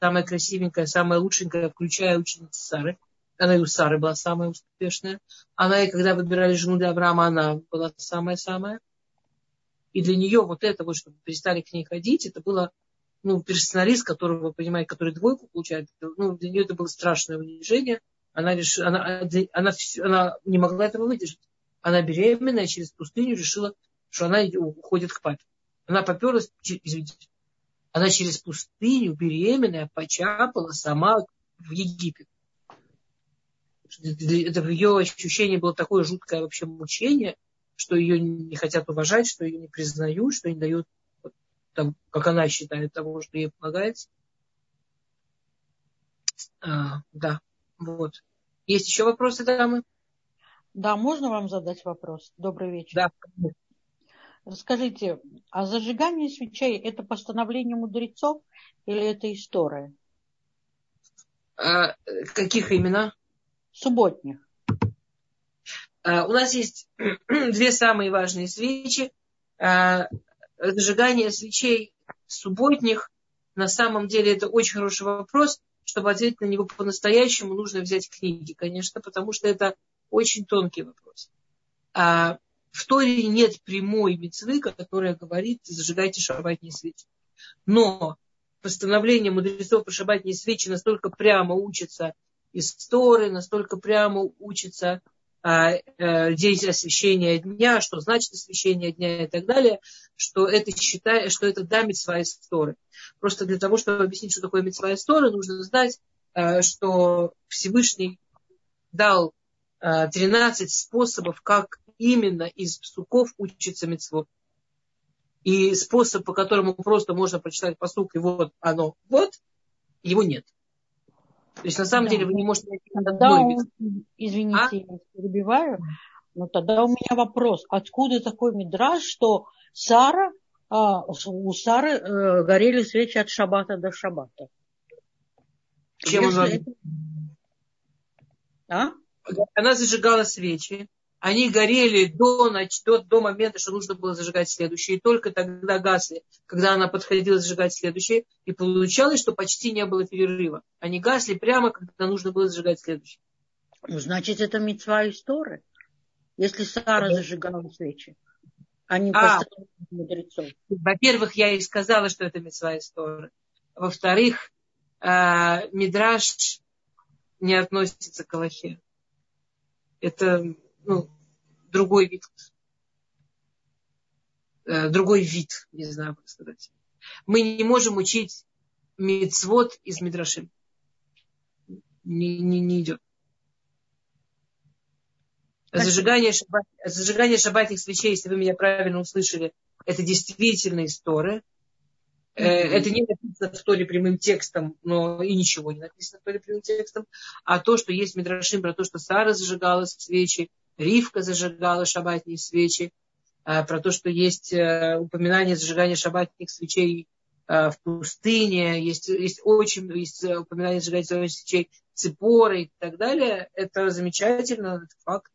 самая красивенькая, самая лучшенькая, включая ученицу Сары. Она и у Сары была самая успешная. Она и когда выбирали жену для Авраама, она была самая-самая. И для нее вот это вот, чтобы перестали к ней ходить, это было, ну, персоналист, которого, понимаете, который двойку получает, ну, для нее это было страшное унижение. Она, реш... она, она, она, она не могла этого выдержать. Она беременная через пустыню решила, что она уходит к папе. Она поперлась, извините, она через пустыню, беременная, почапала сама в Египет. Это в ее ощущении было такое жуткое вообще мучение, что ее не хотят уважать, что ее не признают, что не дают, там, как она считает, того, что ей полагается. А, да, вот. Есть еще вопросы, дамы? Да, можно вам задать вопрос? Добрый вечер. Да. Расскажите, а зажигание свечей – это постановление мудрецов или это история? А, каких именно? Субботних. А, у нас есть две самые важные свечи. А, зажигание свечей субботних, на самом деле, это очень хороший вопрос. Чтобы ответить на него по-настоящему, нужно взять книги, конечно, потому что это очень тонкий вопрос. А, в Торе нет прямой мицвы, которая говорит, зажигайте шаббатные свечи. Но постановление мудрецов про шаббатные свечи настолько прямо учится из Торы, настолько прямо учится а, а, день освящения дня, что значит освящение дня и так далее, что это, считай, что это да, митцва из Торы. Просто для того, чтобы объяснить, что такое митцва из Торы, нужно знать, а, что Всевышний дал а, тринадцать способов, как именно из псуков учится митцвот. И способ, по которому просто можно прочитать пасук, и вот оно, вот, его нет. То есть, на самом да. деле, вы не можете найти тогда одной митцвы. Извините, а? я перебиваю, но тогда у меня вопрос. Откуда такой мидраш, что Сара, а, у Сары э, горели свечи от шаббата до шаббата? Чем Если она... Это... А? Она зажигала свечи. Они горели до, ночи, до, до момента, что нужно было зажигать следующие. И только тогда гасли, когда она подходила зажигать следующие. И получалось, что почти не было перерыва. Они гасли прямо, когда нужно было зажигать следующие. Ну, значит, это мицва из Торы. Если Сара да. зажигала свечи, а не постановление мудрецов. Во-первых, я и сказала, что это мицва из Торы. Во-вторых, мидраш не относится к Алахе. Это... Ну, другой вид. Другой вид, не знаю, как сказать. Мы не можем учить мицвот из мидрашим. Не, не, не идет. Зажигание, шаббат, зажигание шаббатных свечей, если вы меня правильно услышали, это действительно из Торы. Mm-hmm. Это не написано в Торе прямым текстом, но и ничего не написано в Торе прямым текстом. А то, что есть мидрашим про то, что Сара зажигала свечи, Ривка зажигала шаббатные свечи, про то, что есть упоминание зажигания шаббатных свечей в пустыне, есть, есть, очень, есть упоминание зажигания свечей Ципоры и так далее. Это замечательно, это факт.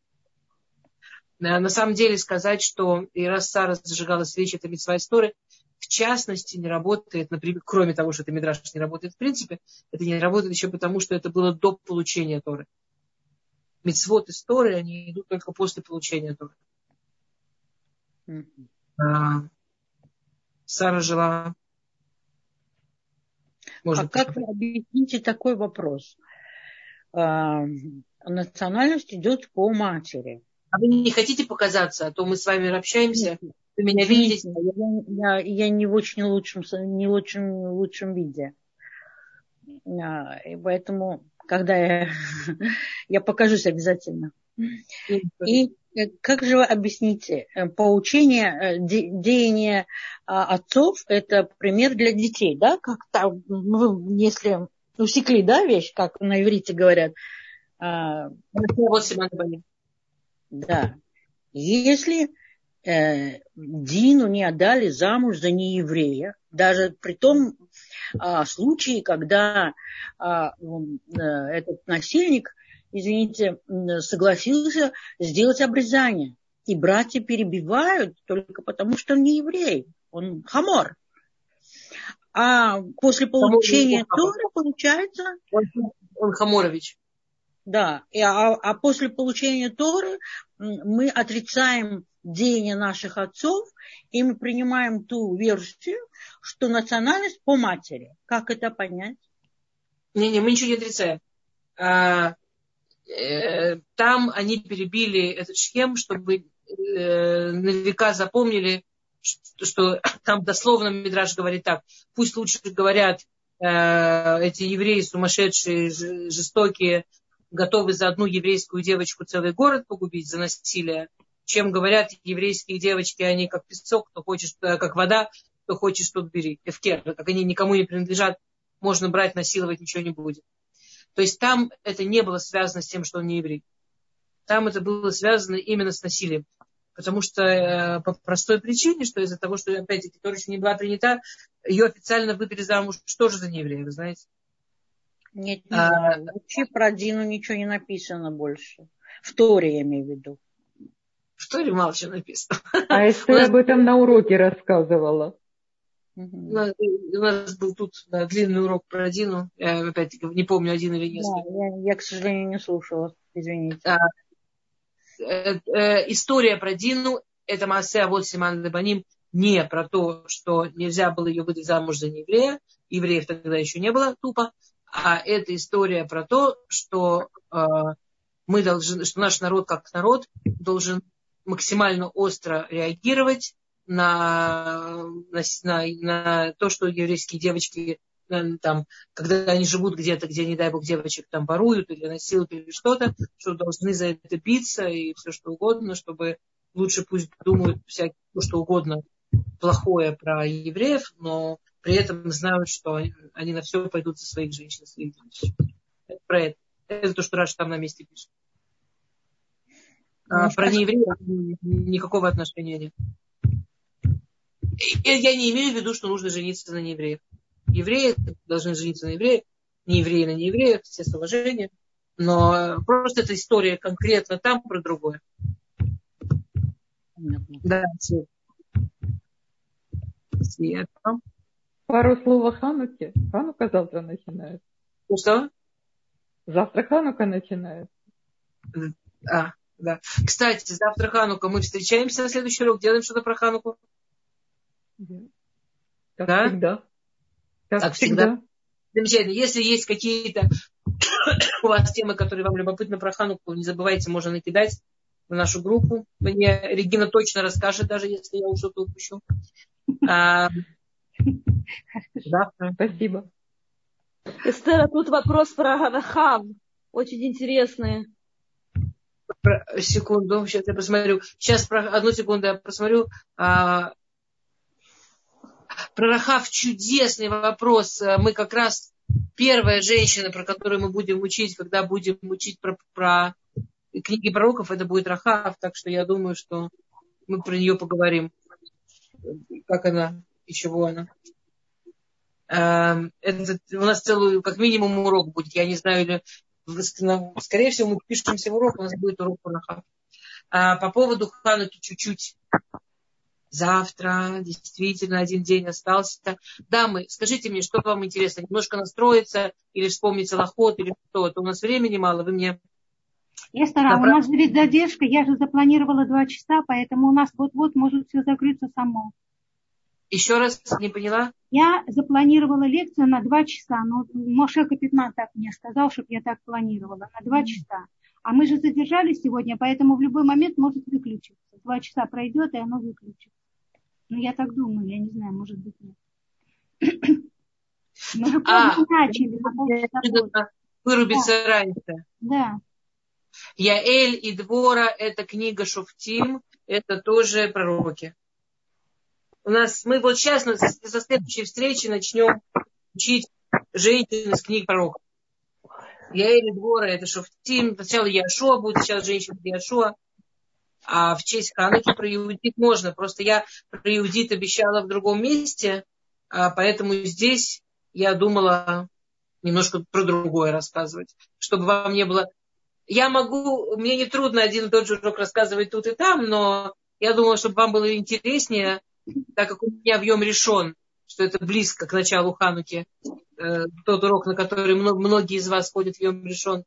На самом деле сказать, что и раз Сара зажигала свечи, это мицва из Торы, в частности, не работает, например, кроме того, что это мидраш не работает в принципе, это не работает еще потому, что это было до получения Торы. Мицвот из Торы, они идут только после получения Торы. Mm-hmm. А, Сара жила... Может, а как вы объясните такой вопрос? А, национальность идет по матери. А вы не хотите показаться, а то мы с вами общаемся, нет, вы меня видите. Я, я, я не в очень лучшем, не в очень лучшем виде. А, и поэтому, когда я, я покажусь обязательно. И как же вы объясните, поучение, деяния отцов, это пример для детей, да? Как там, ну, если усекли, да, вещь, как на иврите говорят. Вот, Симон Бонни. Да. Если э, Дину не отдали замуж за нееврея, даже при том э, случае, когда э, э, этот насильник, извините, согласился сделать обрезание. И братья перебивают только потому, что он не еврей. Он хамор. А после получения Торы получается... Он, он хаморович. Да. И, а, а после получения Торы мы отрицаем деяния наших отцов, и мы принимаем ту версию, что национальность по матери. Как это понять? Не-не, мы ничего не отрицаем. А... Там они перебили этот шхем, чтобы на века запомнили, что там дословно мидраш говорит так. Пусть лучше говорят эти евреи сумасшедшие, жестокие, готовы за одну еврейскую девочку целый город погубить за насилие, чем говорят еврейские девочки, они как песок, кто хочешь, как вода, кто хочешь, тот бери. Эфкер, как они никому не принадлежат, можно брать, насиловать, ничего не будет. То есть там это не было связано с тем, что он не еврей. Там это было связано именно с насилием. Потому что э, по простой причине, что из-за того, что, опять-таки, Тора еще не была принята, ее официально выдали замуж тоже за нееврея, вы знаете. Нет, не а, вообще про Дину ничего не написано больше. В Торе, я имею в виду. В Торе мало чего написано. А Эстер об этом на уроке рассказывала. У нас, у нас был тут да, длинный урок про Дину. Я опять-таки не помню, один или несколько. Да, я, я, к сожалению, не слушала. Извините. А, э, э, история про Дину, это Маасе авот Симан лебаним, не про то, что нельзя было ее выдать замуж за нееврея. Евреев тогда еще не было тупо. А это история про то, что, э, мы должны, что наш народ как народ должен максимально остро реагировать На, на, на то, что еврейские девочки, там, когда они живут где-то, где, не дай бог, девочек там воруют или насилуют или что-то, что должны за это биться и все что угодно, чтобы лучше пусть думают всякое, что угодно плохое про евреев, но при этом знают, что они, они на все пойдут за своих женщин, своих девочек. Это про это. Это то, что Раша там на месте пишет. А про неевреев никакого отношения нет. Я не имею в виду, что нужно жениться на неевреях. Евреи должны жениться на евреях, не евреи на неевреях, все с уважением. Но просто эта история конкретно там про другое. Да, все. Свет. Пару слов о Хануке. Ханука завтра начинается. Что? Завтра Ханука начинается. А, да. Кстати, завтра Ханука. Мы встречаемся на следующий урок, делаем что-то про Хануку. Как да? всегда. Как, как всегда. всегда. Замечательно. Если есть какие-то у вас темы, которые вам любопытны про Хануку, не забывайте, можно накидать в нашу группу. Мне Регина точно расскажет, даже если я что-то упущу. А... Да. Спасибо. Эстер, тут вопрос про Анахам. Очень интересный. Про... Секунду, сейчас я посмотрю. Сейчас, про... одну секунду, я посмотрю. А... Про Рахав чудесный вопрос. Мы как раз первая женщина, про которую мы будем учить, когда будем учить про, про книги пророков, это будет Рахав. Так что я думаю, что мы про нее поговорим. Как она и чего она. Это, у нас целый, как минимум, урок будет. Я не знаю, или... Скорее всего, мы пишемся в урок, у нас будет урок про Рахав. А по поводу Хануки чуть-чуть. завтра действительно один день остался. Дамы, скажите мне, что вам интересно, немножко настроиться или вспомнить лохот или что-то? У нас времени мало, вы мне... Эстер, а у нас же ведь задержка, я же запланировала два часа, поэтому у нас вот-вот может все закрыться само. Еще раз, не поняла? Я запланировала лекцию на два часа, но Моше Капитан так мне сказал, чтобы я так планировала, на два часа. А мы же задержались сегодня, поэтому в любой момент может выключиться. Два часа пройдет, и оно выключится. Ну, я так думаю, я не знаю, может быть, нет. Мы же просто начали. Вырубиться раньше. Да. Яэль и Двора – это книга Шофтим, это тоже пророки. У нас, мы вот сейчас со следующей встречи начнем учить женщин из книг пророков. Яэль и Двора – это Шофтим. Сначала Яшуа будет, сейчас женщина Яшуа. А в честь Хануки про Юдит можно. Просто я про Юдит обещала в другом месте, поэтому здесь я думала немножко про другое рассказывать, чтобы вам не было... Я могу, мне не трудно один и тот же урок рассказывать тут и там, но я думала, чтобы вам было интереснее, так как у меня в Йом решен, что это близко к началу Хануки, э, тот урок, на который много, многие из вас ходят в Йом решен,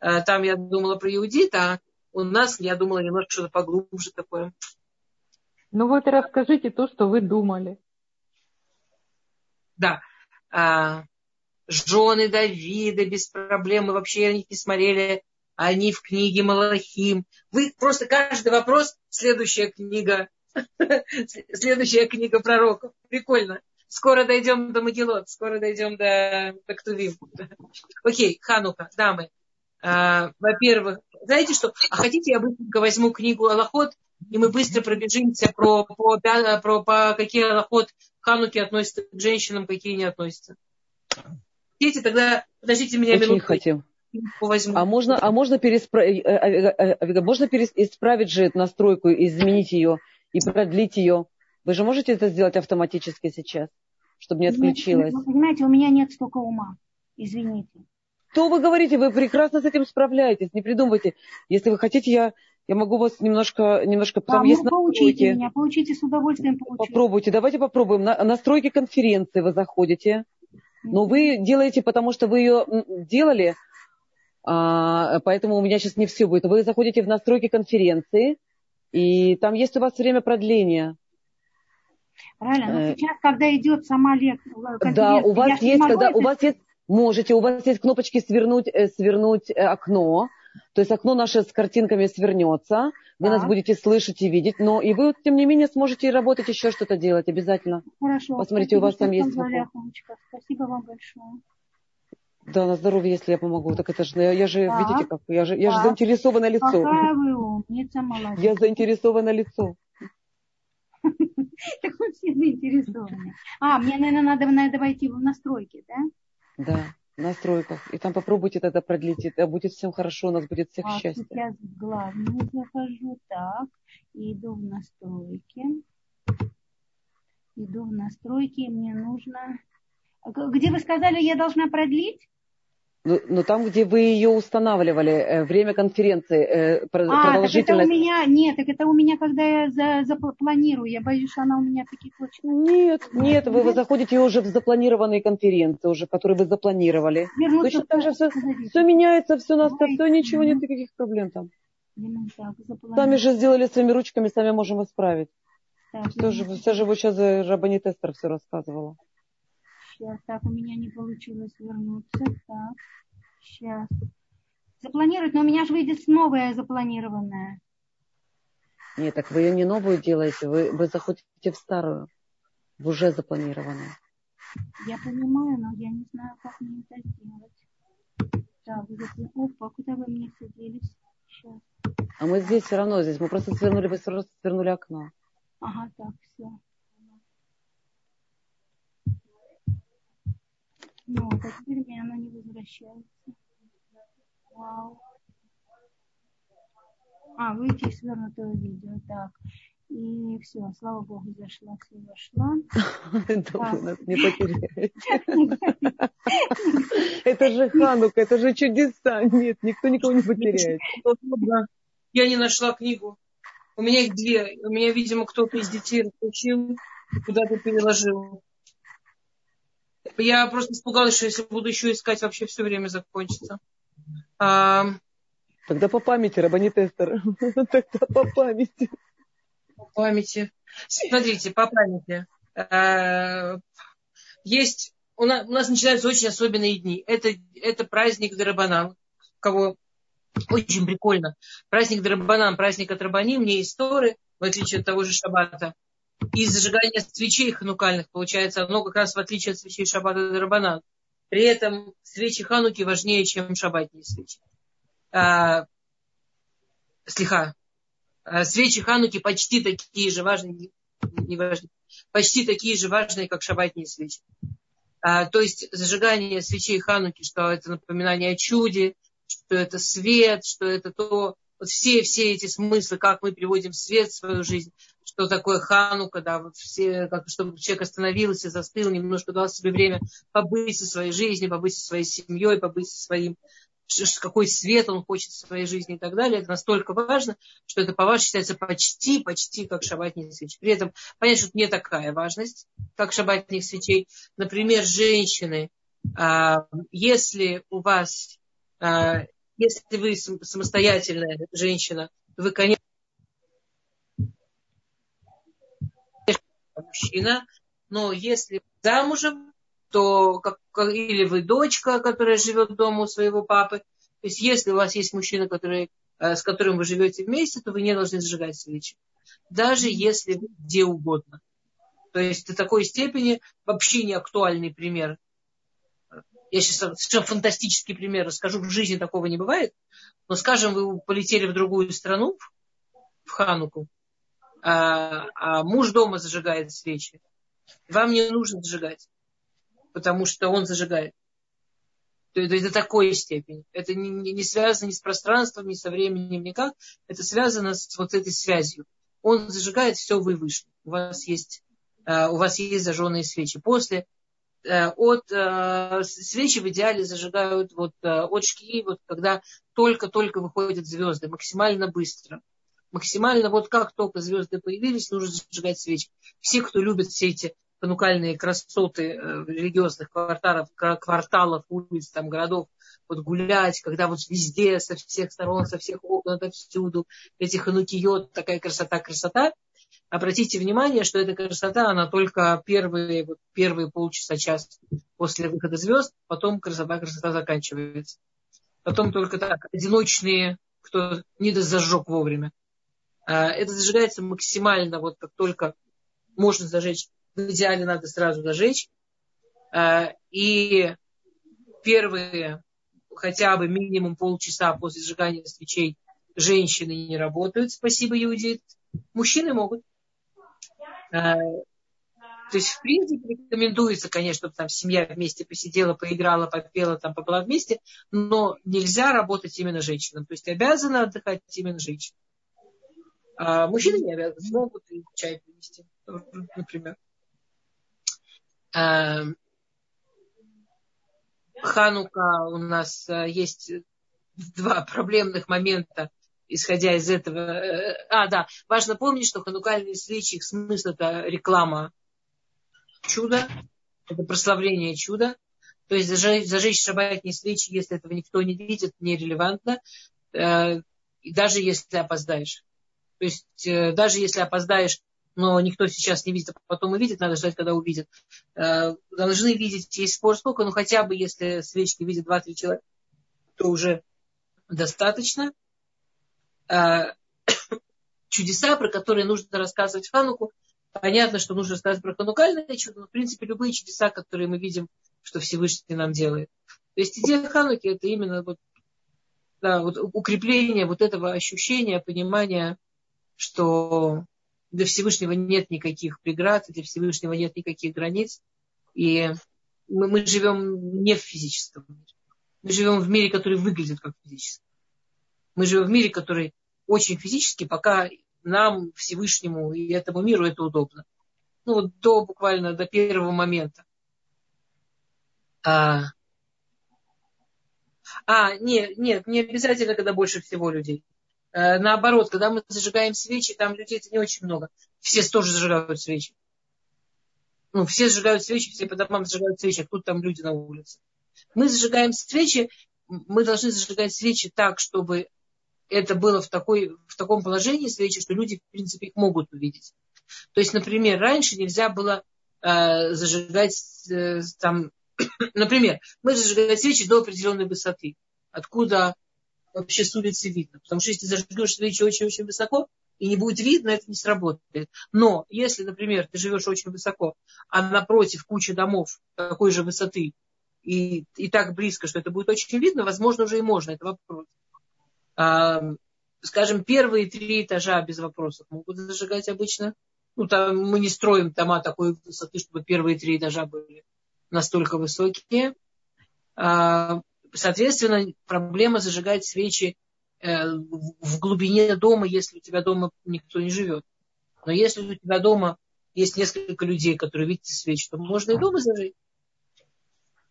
э, там я думала про Иудита, а у нас, я думала, немножко что-то поглубже такое. Ну вот и расскажите то, что вы думали. Да. А, жены Давида без проблем, мы вообще на них не смотрели. Они в книге Малахим. Вы просто каждый вопрос следующая книга, следующая книга пророков. Прикольно. Скоро дойдем до Магилот, скоро дойдем до, до Ктувим. Окей, Ханука, дамы. А, во-первых, знаете что? А хотите, я быстренько возьму книгу Алахот, и мы быстро пробежимся про, по, про по, какие Алахот Хануки относятся к женщинам, какие не относятся. Хотите, тогда подождите меня минуту. Очень хотим. Возьму. А можно, а можно, переспра... можно переисправить же эту настройку, изменить ее и продлить ее? Вы же можете это сделать автоматически сейчас, чтобы не отключилось? Вы понимаете, у меня нет столько ума. Извините. Что вы говорите? Вы прекрасно с этим справляетесь. Не придумывайте. Если вы хотите, я, я могу вас немножко... немножко... А есть поучите меня, поучите с удовольствием. Поучите. Попробуйте. Давайте попробуем. На настройки конференции вы заходите. Но вы делаете, потому что вы ее делали... А, поэтому у меня сейчас не все будет. Вы заходите в настройки конференции, и там есть у вас время продления. Правильно, но сейчас, когда идет сама конференция... Да, у вас есть, когда это... у вас есть, можете, у вас есть кнопочки свернуть, свернуть окно, то есть окно наше с картинками свернется, вы да. нас будете слышать и видеть, но и вы, тем не менее, сможете работать, еще что-то делать обязательно. Хорошо. Посмотрите, спасибо, у вас там есть... Спасибо вам большое. Да, на здоровье, если я помогу. Так это же, я, я же, так, видите, как, я же, я же заинтересовано лицо. Какая вы умница, молодец. Я заинтересовано лицо. Так вы все заинтересованы. А, мне, наверное, надо, надо войти в настройки, да? Да, в настройках. И там попробуйте тогда продлить. Это будет всем хорошо, у нас будет всех счастье. Сейчас в главную захожу, так, и иду в настройки. Иду в настройки, мне нужно... Где вы сказали, я должна продлить? Ну, ну, там, где вы ее устанавливали, э, время конференции, э, продолжительность. А, так это у меня, нет, так это у меня, когда я за, запланирую, я боюсь, что она у меня такие точки. Нет, нет, вы, вы заходите уже в запланированные конференции, уже, которые вы запланировали. Вернуться точно так же все, все меняется, все на все, ничего, нет никаких проблем там. Сами же сделали своими ручками, сами можем исправить. Так, все, же, все же вы сейчас Рабани Тестер все рассказывала. Сейчас, так, у меня не получилось вернуться, так, сейчас. Запланировать, но у меня же выйдет новая запланированная. Нет, так вы ее не новую делаете, вы, вы заходите в старую, в уже запланированную. Я понимаю, но я не знаю, как мне это сделать. Так, опа, куда вы мне садились? Сейчас. А мы здесь все равно, здесь мы просто свернули, вы сразу свернули окно. Ага, так, все. Ну, а теперь мне она не возвращается. Вау. А, выйти из свернутого видео. Так. И все, слава богу, зашла, все зашла. Не потеряете. Это же Ханука, это же чудеса. Нет, никто никого не потеряет. Я не нашла книгу. У меня их две. У меня, видимо, кто-то из детей включил и куда-то переложил. Я просто испугалась, что если буду еще искать, вообще все время закончится. А... Тогда по памяти, Рабанит Эстер. Тогда по памяти. По памяти. Смотрите, по памяти. А... Есть... У нас, у нас начинаются очень особенные дни. Это, это праздник Дарабанан. Кого... Очень прикольно. Праздник Дарабанан, праздник от Рабаним, не из Торы, в отличие от того же Шаббата. И зажигание свечей ханукальных, получается, оно как раз в отличие от свечей Шаббата Дарабанан. При этом свечи Хануки важнее, чем шаббатные свечи. А, слиха. А, свечи Хануки почти такие же важные, не важные, почти такие же важные, как шаббатные свечи. А, то есть зажигание свечей Хануки, что это напоминание о чуде, что это свет, что это то... Вот все, все эти смыслы, как мы приводим свет в свою жизнь, что такое Ханука, да, вот все, как, чтобы человек остановился, застыл, немножко дал себе время побыть со своей жизнью, побыть со своей семьей, побыть со своим... какой свет он хочет в своей жизни и так далее. Это настолько важно, что это по-вашему считается почти, почти как шаббатные свечи. При этом, понятно, что не такая важность, как шаббатных свечей. Например, женщины, если у вас, если вы самостоятельная женщина, вы, конечно, мужчина, но если замужем, то как, или вы дочка, которая живет дома у своего папы. То есть если у вас есть мужчина, который, с которым вы живете вместе, то вы не должны зажигать свечи. Даже если вы где угодно. То есть до такой степени вообще не актуальный пример. Я сейчас совершенно фантастический пример расскажу. В жизни такого не бывает. Но, скажем, вы полетели в другую страну, в Хануку, а, а муж дома зажигает свечи. Вам не нужно зажигать, потому что он зажигает. То есть до такой степени. Это не, не связано ни с пространством, ни со временем, никак. Это связано с вот этой связью. Он зажигает, все, вы вышли. У вас есть, у вас есть зажженные свечи. После от свечи в идеале зажигают вот, от шкии, вот, когда только-только выходят звезды, максимально быстро. Максимально, вот как только звезды появились, нужно зажигать свечи. Все, кто любит все эти ханукальные красоты религиозных кварталов, кварталов, улиц, там, городов, вот гулять, когда вот везде, со всех сторон, со всех окон, отовсюду, эти ханукиот, такая красота, красота. Обратите внимание, что эта красота, она только первые, вот, первые полчаса, час после выхода звезд, потом красота, красота заканчивается. Потом только так, одиночные, кто не дозажег вовремя. Это зажигается максимально, вот как только можно зажечь. В идеале надо сразу зажечь. И первые хотя бы минимум полчаса после сжигания свечей женщины не работают. Спасибо, Юдит. Мужчины могут. То есть, в принципе, рекомендуется, конечно, чтобы там семья вместе посидела, поиграла, попела, там, побыла вместе, но нельзя работать именно женщинам. То есть, обязана отдыхать именно женщина. А мужчины не обязаны, могут чай принести, например. Ханука у нас есть два проблемных момента, исходя из этого. А, да, важно помнить, что ханукальные свечи, их смысл — это реклама чуда, это прославление чуда. То есть зажечь шаббатные свечи, если этого никто не видит, нерелевантно, и даже если опоздаешь. То есть даже если опоздаешь, но никто сейчас не видит, а потом увидит, надо ждать, когда увидит. Должны видеть, есть спор сколько, но хотя бы если свечки видят два-три человека, то уже достаточно. Чудеса, про которые нужно рассказывать в Хануку. Понятно, что нужно рассказывать про ханукальное чудо, но в принципе любые чудеса, которые мы видим, что Всевышний нам делает. То есть идея Хануки — это именно вот, да, вот укрепление вот этого ощущения, понимания, что... Для Всевышнего нет никаких преград, для Всевышнего нет никаких границ. И мы, мы живем не в физическом мире. Мы живем в мире, который выглядит как физический. Мы живем в мире, который очень физический, пока нам, Всевышнему и этому миру это удобно. Ну вот до буквально до первого момента. А, а нет, нет, не обязательно, когда больше всего людей. Наоборот, когда мы зажигаем свечи, там людей-то не очень много. Все тоже зажигают свечи. Ну, все зажигают свечи, все по домам зажигают свечи. Откуда там люди на улице? Мы зажигаем свечи, мы должны зажигать свечи так, чтобы это было в, такой, в таком положении свечи, что люди, в принципе, их могут увидеть. То есть, например, раньше нельзя было э, зажигать э, там... Например, мы зажигаем свечи до определенной высоты. Откуда вообще с улицы видно? Потому что если зажгешь свечи очень-очень высоко, и не будет видно, это не сработает. Но если, например, ты живешь очень высоко, а напротив куча домов такой же высоты, и, и так близко, что это будет очень видно, возможно, уже и можно. Это вопрос. А, скажем, первые три этажа без вопросов могут зажигать обычно. Ну, там мы не строим дома такой высоты, чтобы первые три этажа были настолько высокие. А, соответственно, проблема зажигать свечи в глубине дома, если у тебя дома никто не живет. Но если у тебя дома есть несколько людей, которые видят свечи, то можно и дома зажечь.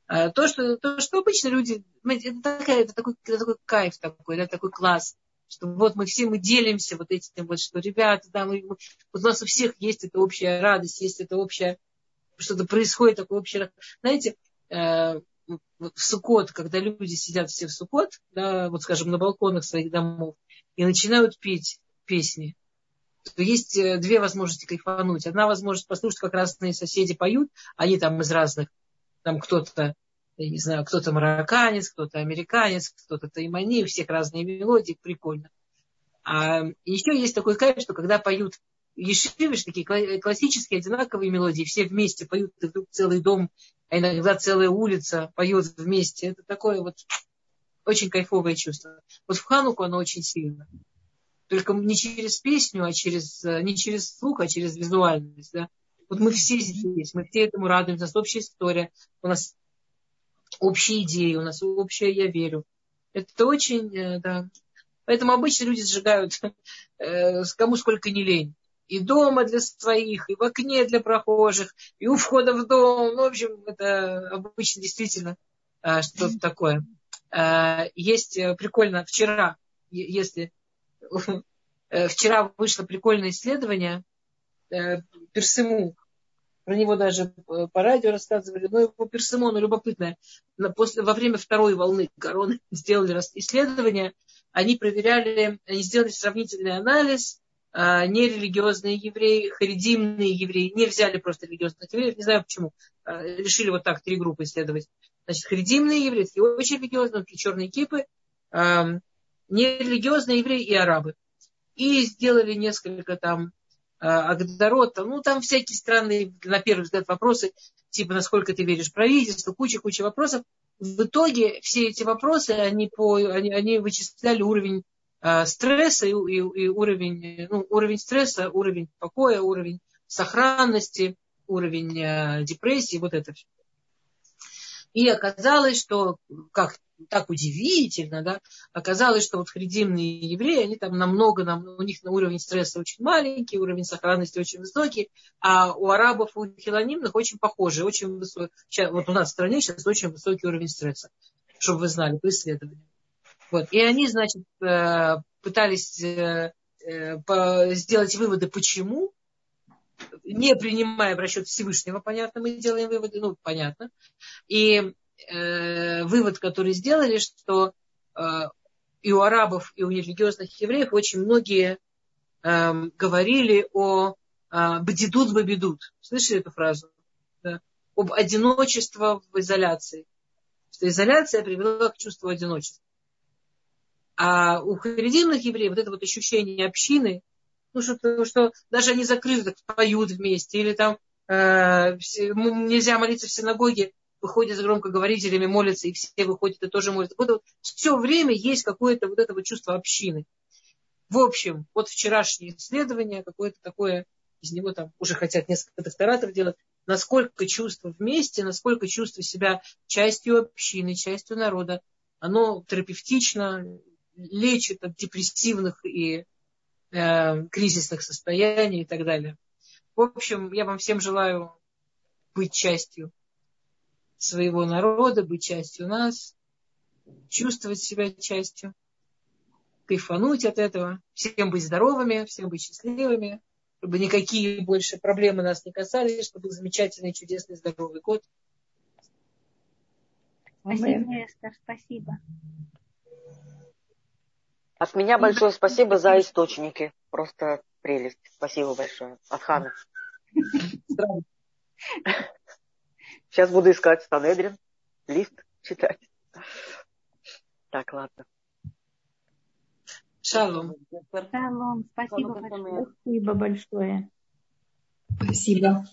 А то, что, то, что обычно люди... Это, такая, это, такой, это такой кайф такой, это такой класс. Что вот мы все мы делимся вот этим, вот, что ребята, да, мы, мы, вот у нас у всех есть эта общая радость, есть это общее... Что-то происходит такое общее... Знаете... Э, в Суккот, когда люди сидят все в Суккот, да, вот, скажем, на балконах своих домов, и начинают петь песни, то есть две возможности кайфануть. Одна возможность послушать, как разные соседи поют, они там из разных, там кто-то, я не знаю, кто-то марокканец, кто-то американец, кто-то таймани, у всех разные мелодии, прикольно. А еще есть такой кайф, что когда поют ешивиш, такие классические, одинаковые мелодии, все вместе поют, и вдруг целый дом, а иногда целая улица поет вместе. Это такое вот очень кайфовое чувство. Вот в Хануку оно очень сильно. Только не через песню, а через, не через слух, а через визуальность. Да? Вот мы все здесь, мы все этому радуемся. У нас общая история, у нас общие идеи, у нас общее «я верю». Это очень... Да. Поэтому обычно люди сжигают кому сколько не лень. И дома для своих, и в окне для прохожих, и у входа в дом. Ну, в общем, это обычно действительно а, что-то такое. А, есть прикольно, вчера, если... Вчера вышло прикольное исследование э, Персему. Про него даже по радио рассказывали. Но его Персему, оно любопытное. После, во время второй волны короны сделали исследование. Они проверяли, они сделали сравнительный анализ. Нерелигиозные евреи, харидимные евреи, не взяли просто религиозных евреев, не знаю почему, решили вот так три группы исследовать. Значит, харидимные евреи, такие очень религиозные, такие черные кипы, нерелигиозные евреи и арабы. И сделали несколько там агдарот, ну там всякие странные, на первый взгляд, вопросы, типа насколько ты веришь в правительство, куча-куча вопросов. В итоге все эти вопросы, они, по, они, они вычисляли уровень стресса и, и, и уровень, ну, уровень стресса, уровень покоя, уровень сохранности, уровень э, депрессии, вот это все. И оказалось, что, как так удивительно, да, оказалось, что вот харидимные евреи, они там намного, нам, у них на уровень стресса очень маленький, уровень сохранности очень высокий, а у арабов, у хилонимных очень похожий, очень высокий. Сейчас, вот у нас в стране сейчас очень высокий уровень стресса, чтобы вы знали по исследованию. Вот. И они, значит, пытались сделать выводы, почему, не принимая в расчет Всевышнего, понятно, мы делаем выводы, ну, понятно. И э, вывод, который сделали, что э, и у арабов, и у нерелигиозных евреев очень многие э, говорили о э, бдидут-бабидут. Слышали эту фразу? Да? Об одиночестве в изоляции. Что изоляция привела к чувству одиночества. А у харидимных евреев вот это вот ощущение общины, ну что, что даже они закрыты, поют вместе, или там э, все, нельзя молиться в синагоге, выходят с громкоговорителями, молятся, и все выходят и тоже молятся. Вот, вот, все время есть какое-то вот это вот чувство общины. В общем, вот вчерашнее исследование, какое-то такое, из него там уже хотят несколько докторатов делать, насколько чувство вместе, насколько чувство себя частью общины, частью народа, оно терапевтично, лечит от депрессивных и э, кризисных состояний и так далее. В общем, я вам всем желаю быть частью своего народа, быть частью нас, чувствовать себя частью. кайфануть от этого, всем быть здоровыми, всем быть счастливыми, чтобы никакие больше проблемы нас не касались, чтобы был замечательный, чудесный, здоровый год. Спасибо, Эстер, спасибо. От меня большое спасибо за источники. Просто прелесть. Спасибо большое. От Ханы. Сейчас буду искать Санхедрин, лист читать. Так, ладно. Шалом. Шалом. Спасибо большое. Спасибо большое. Спасибо.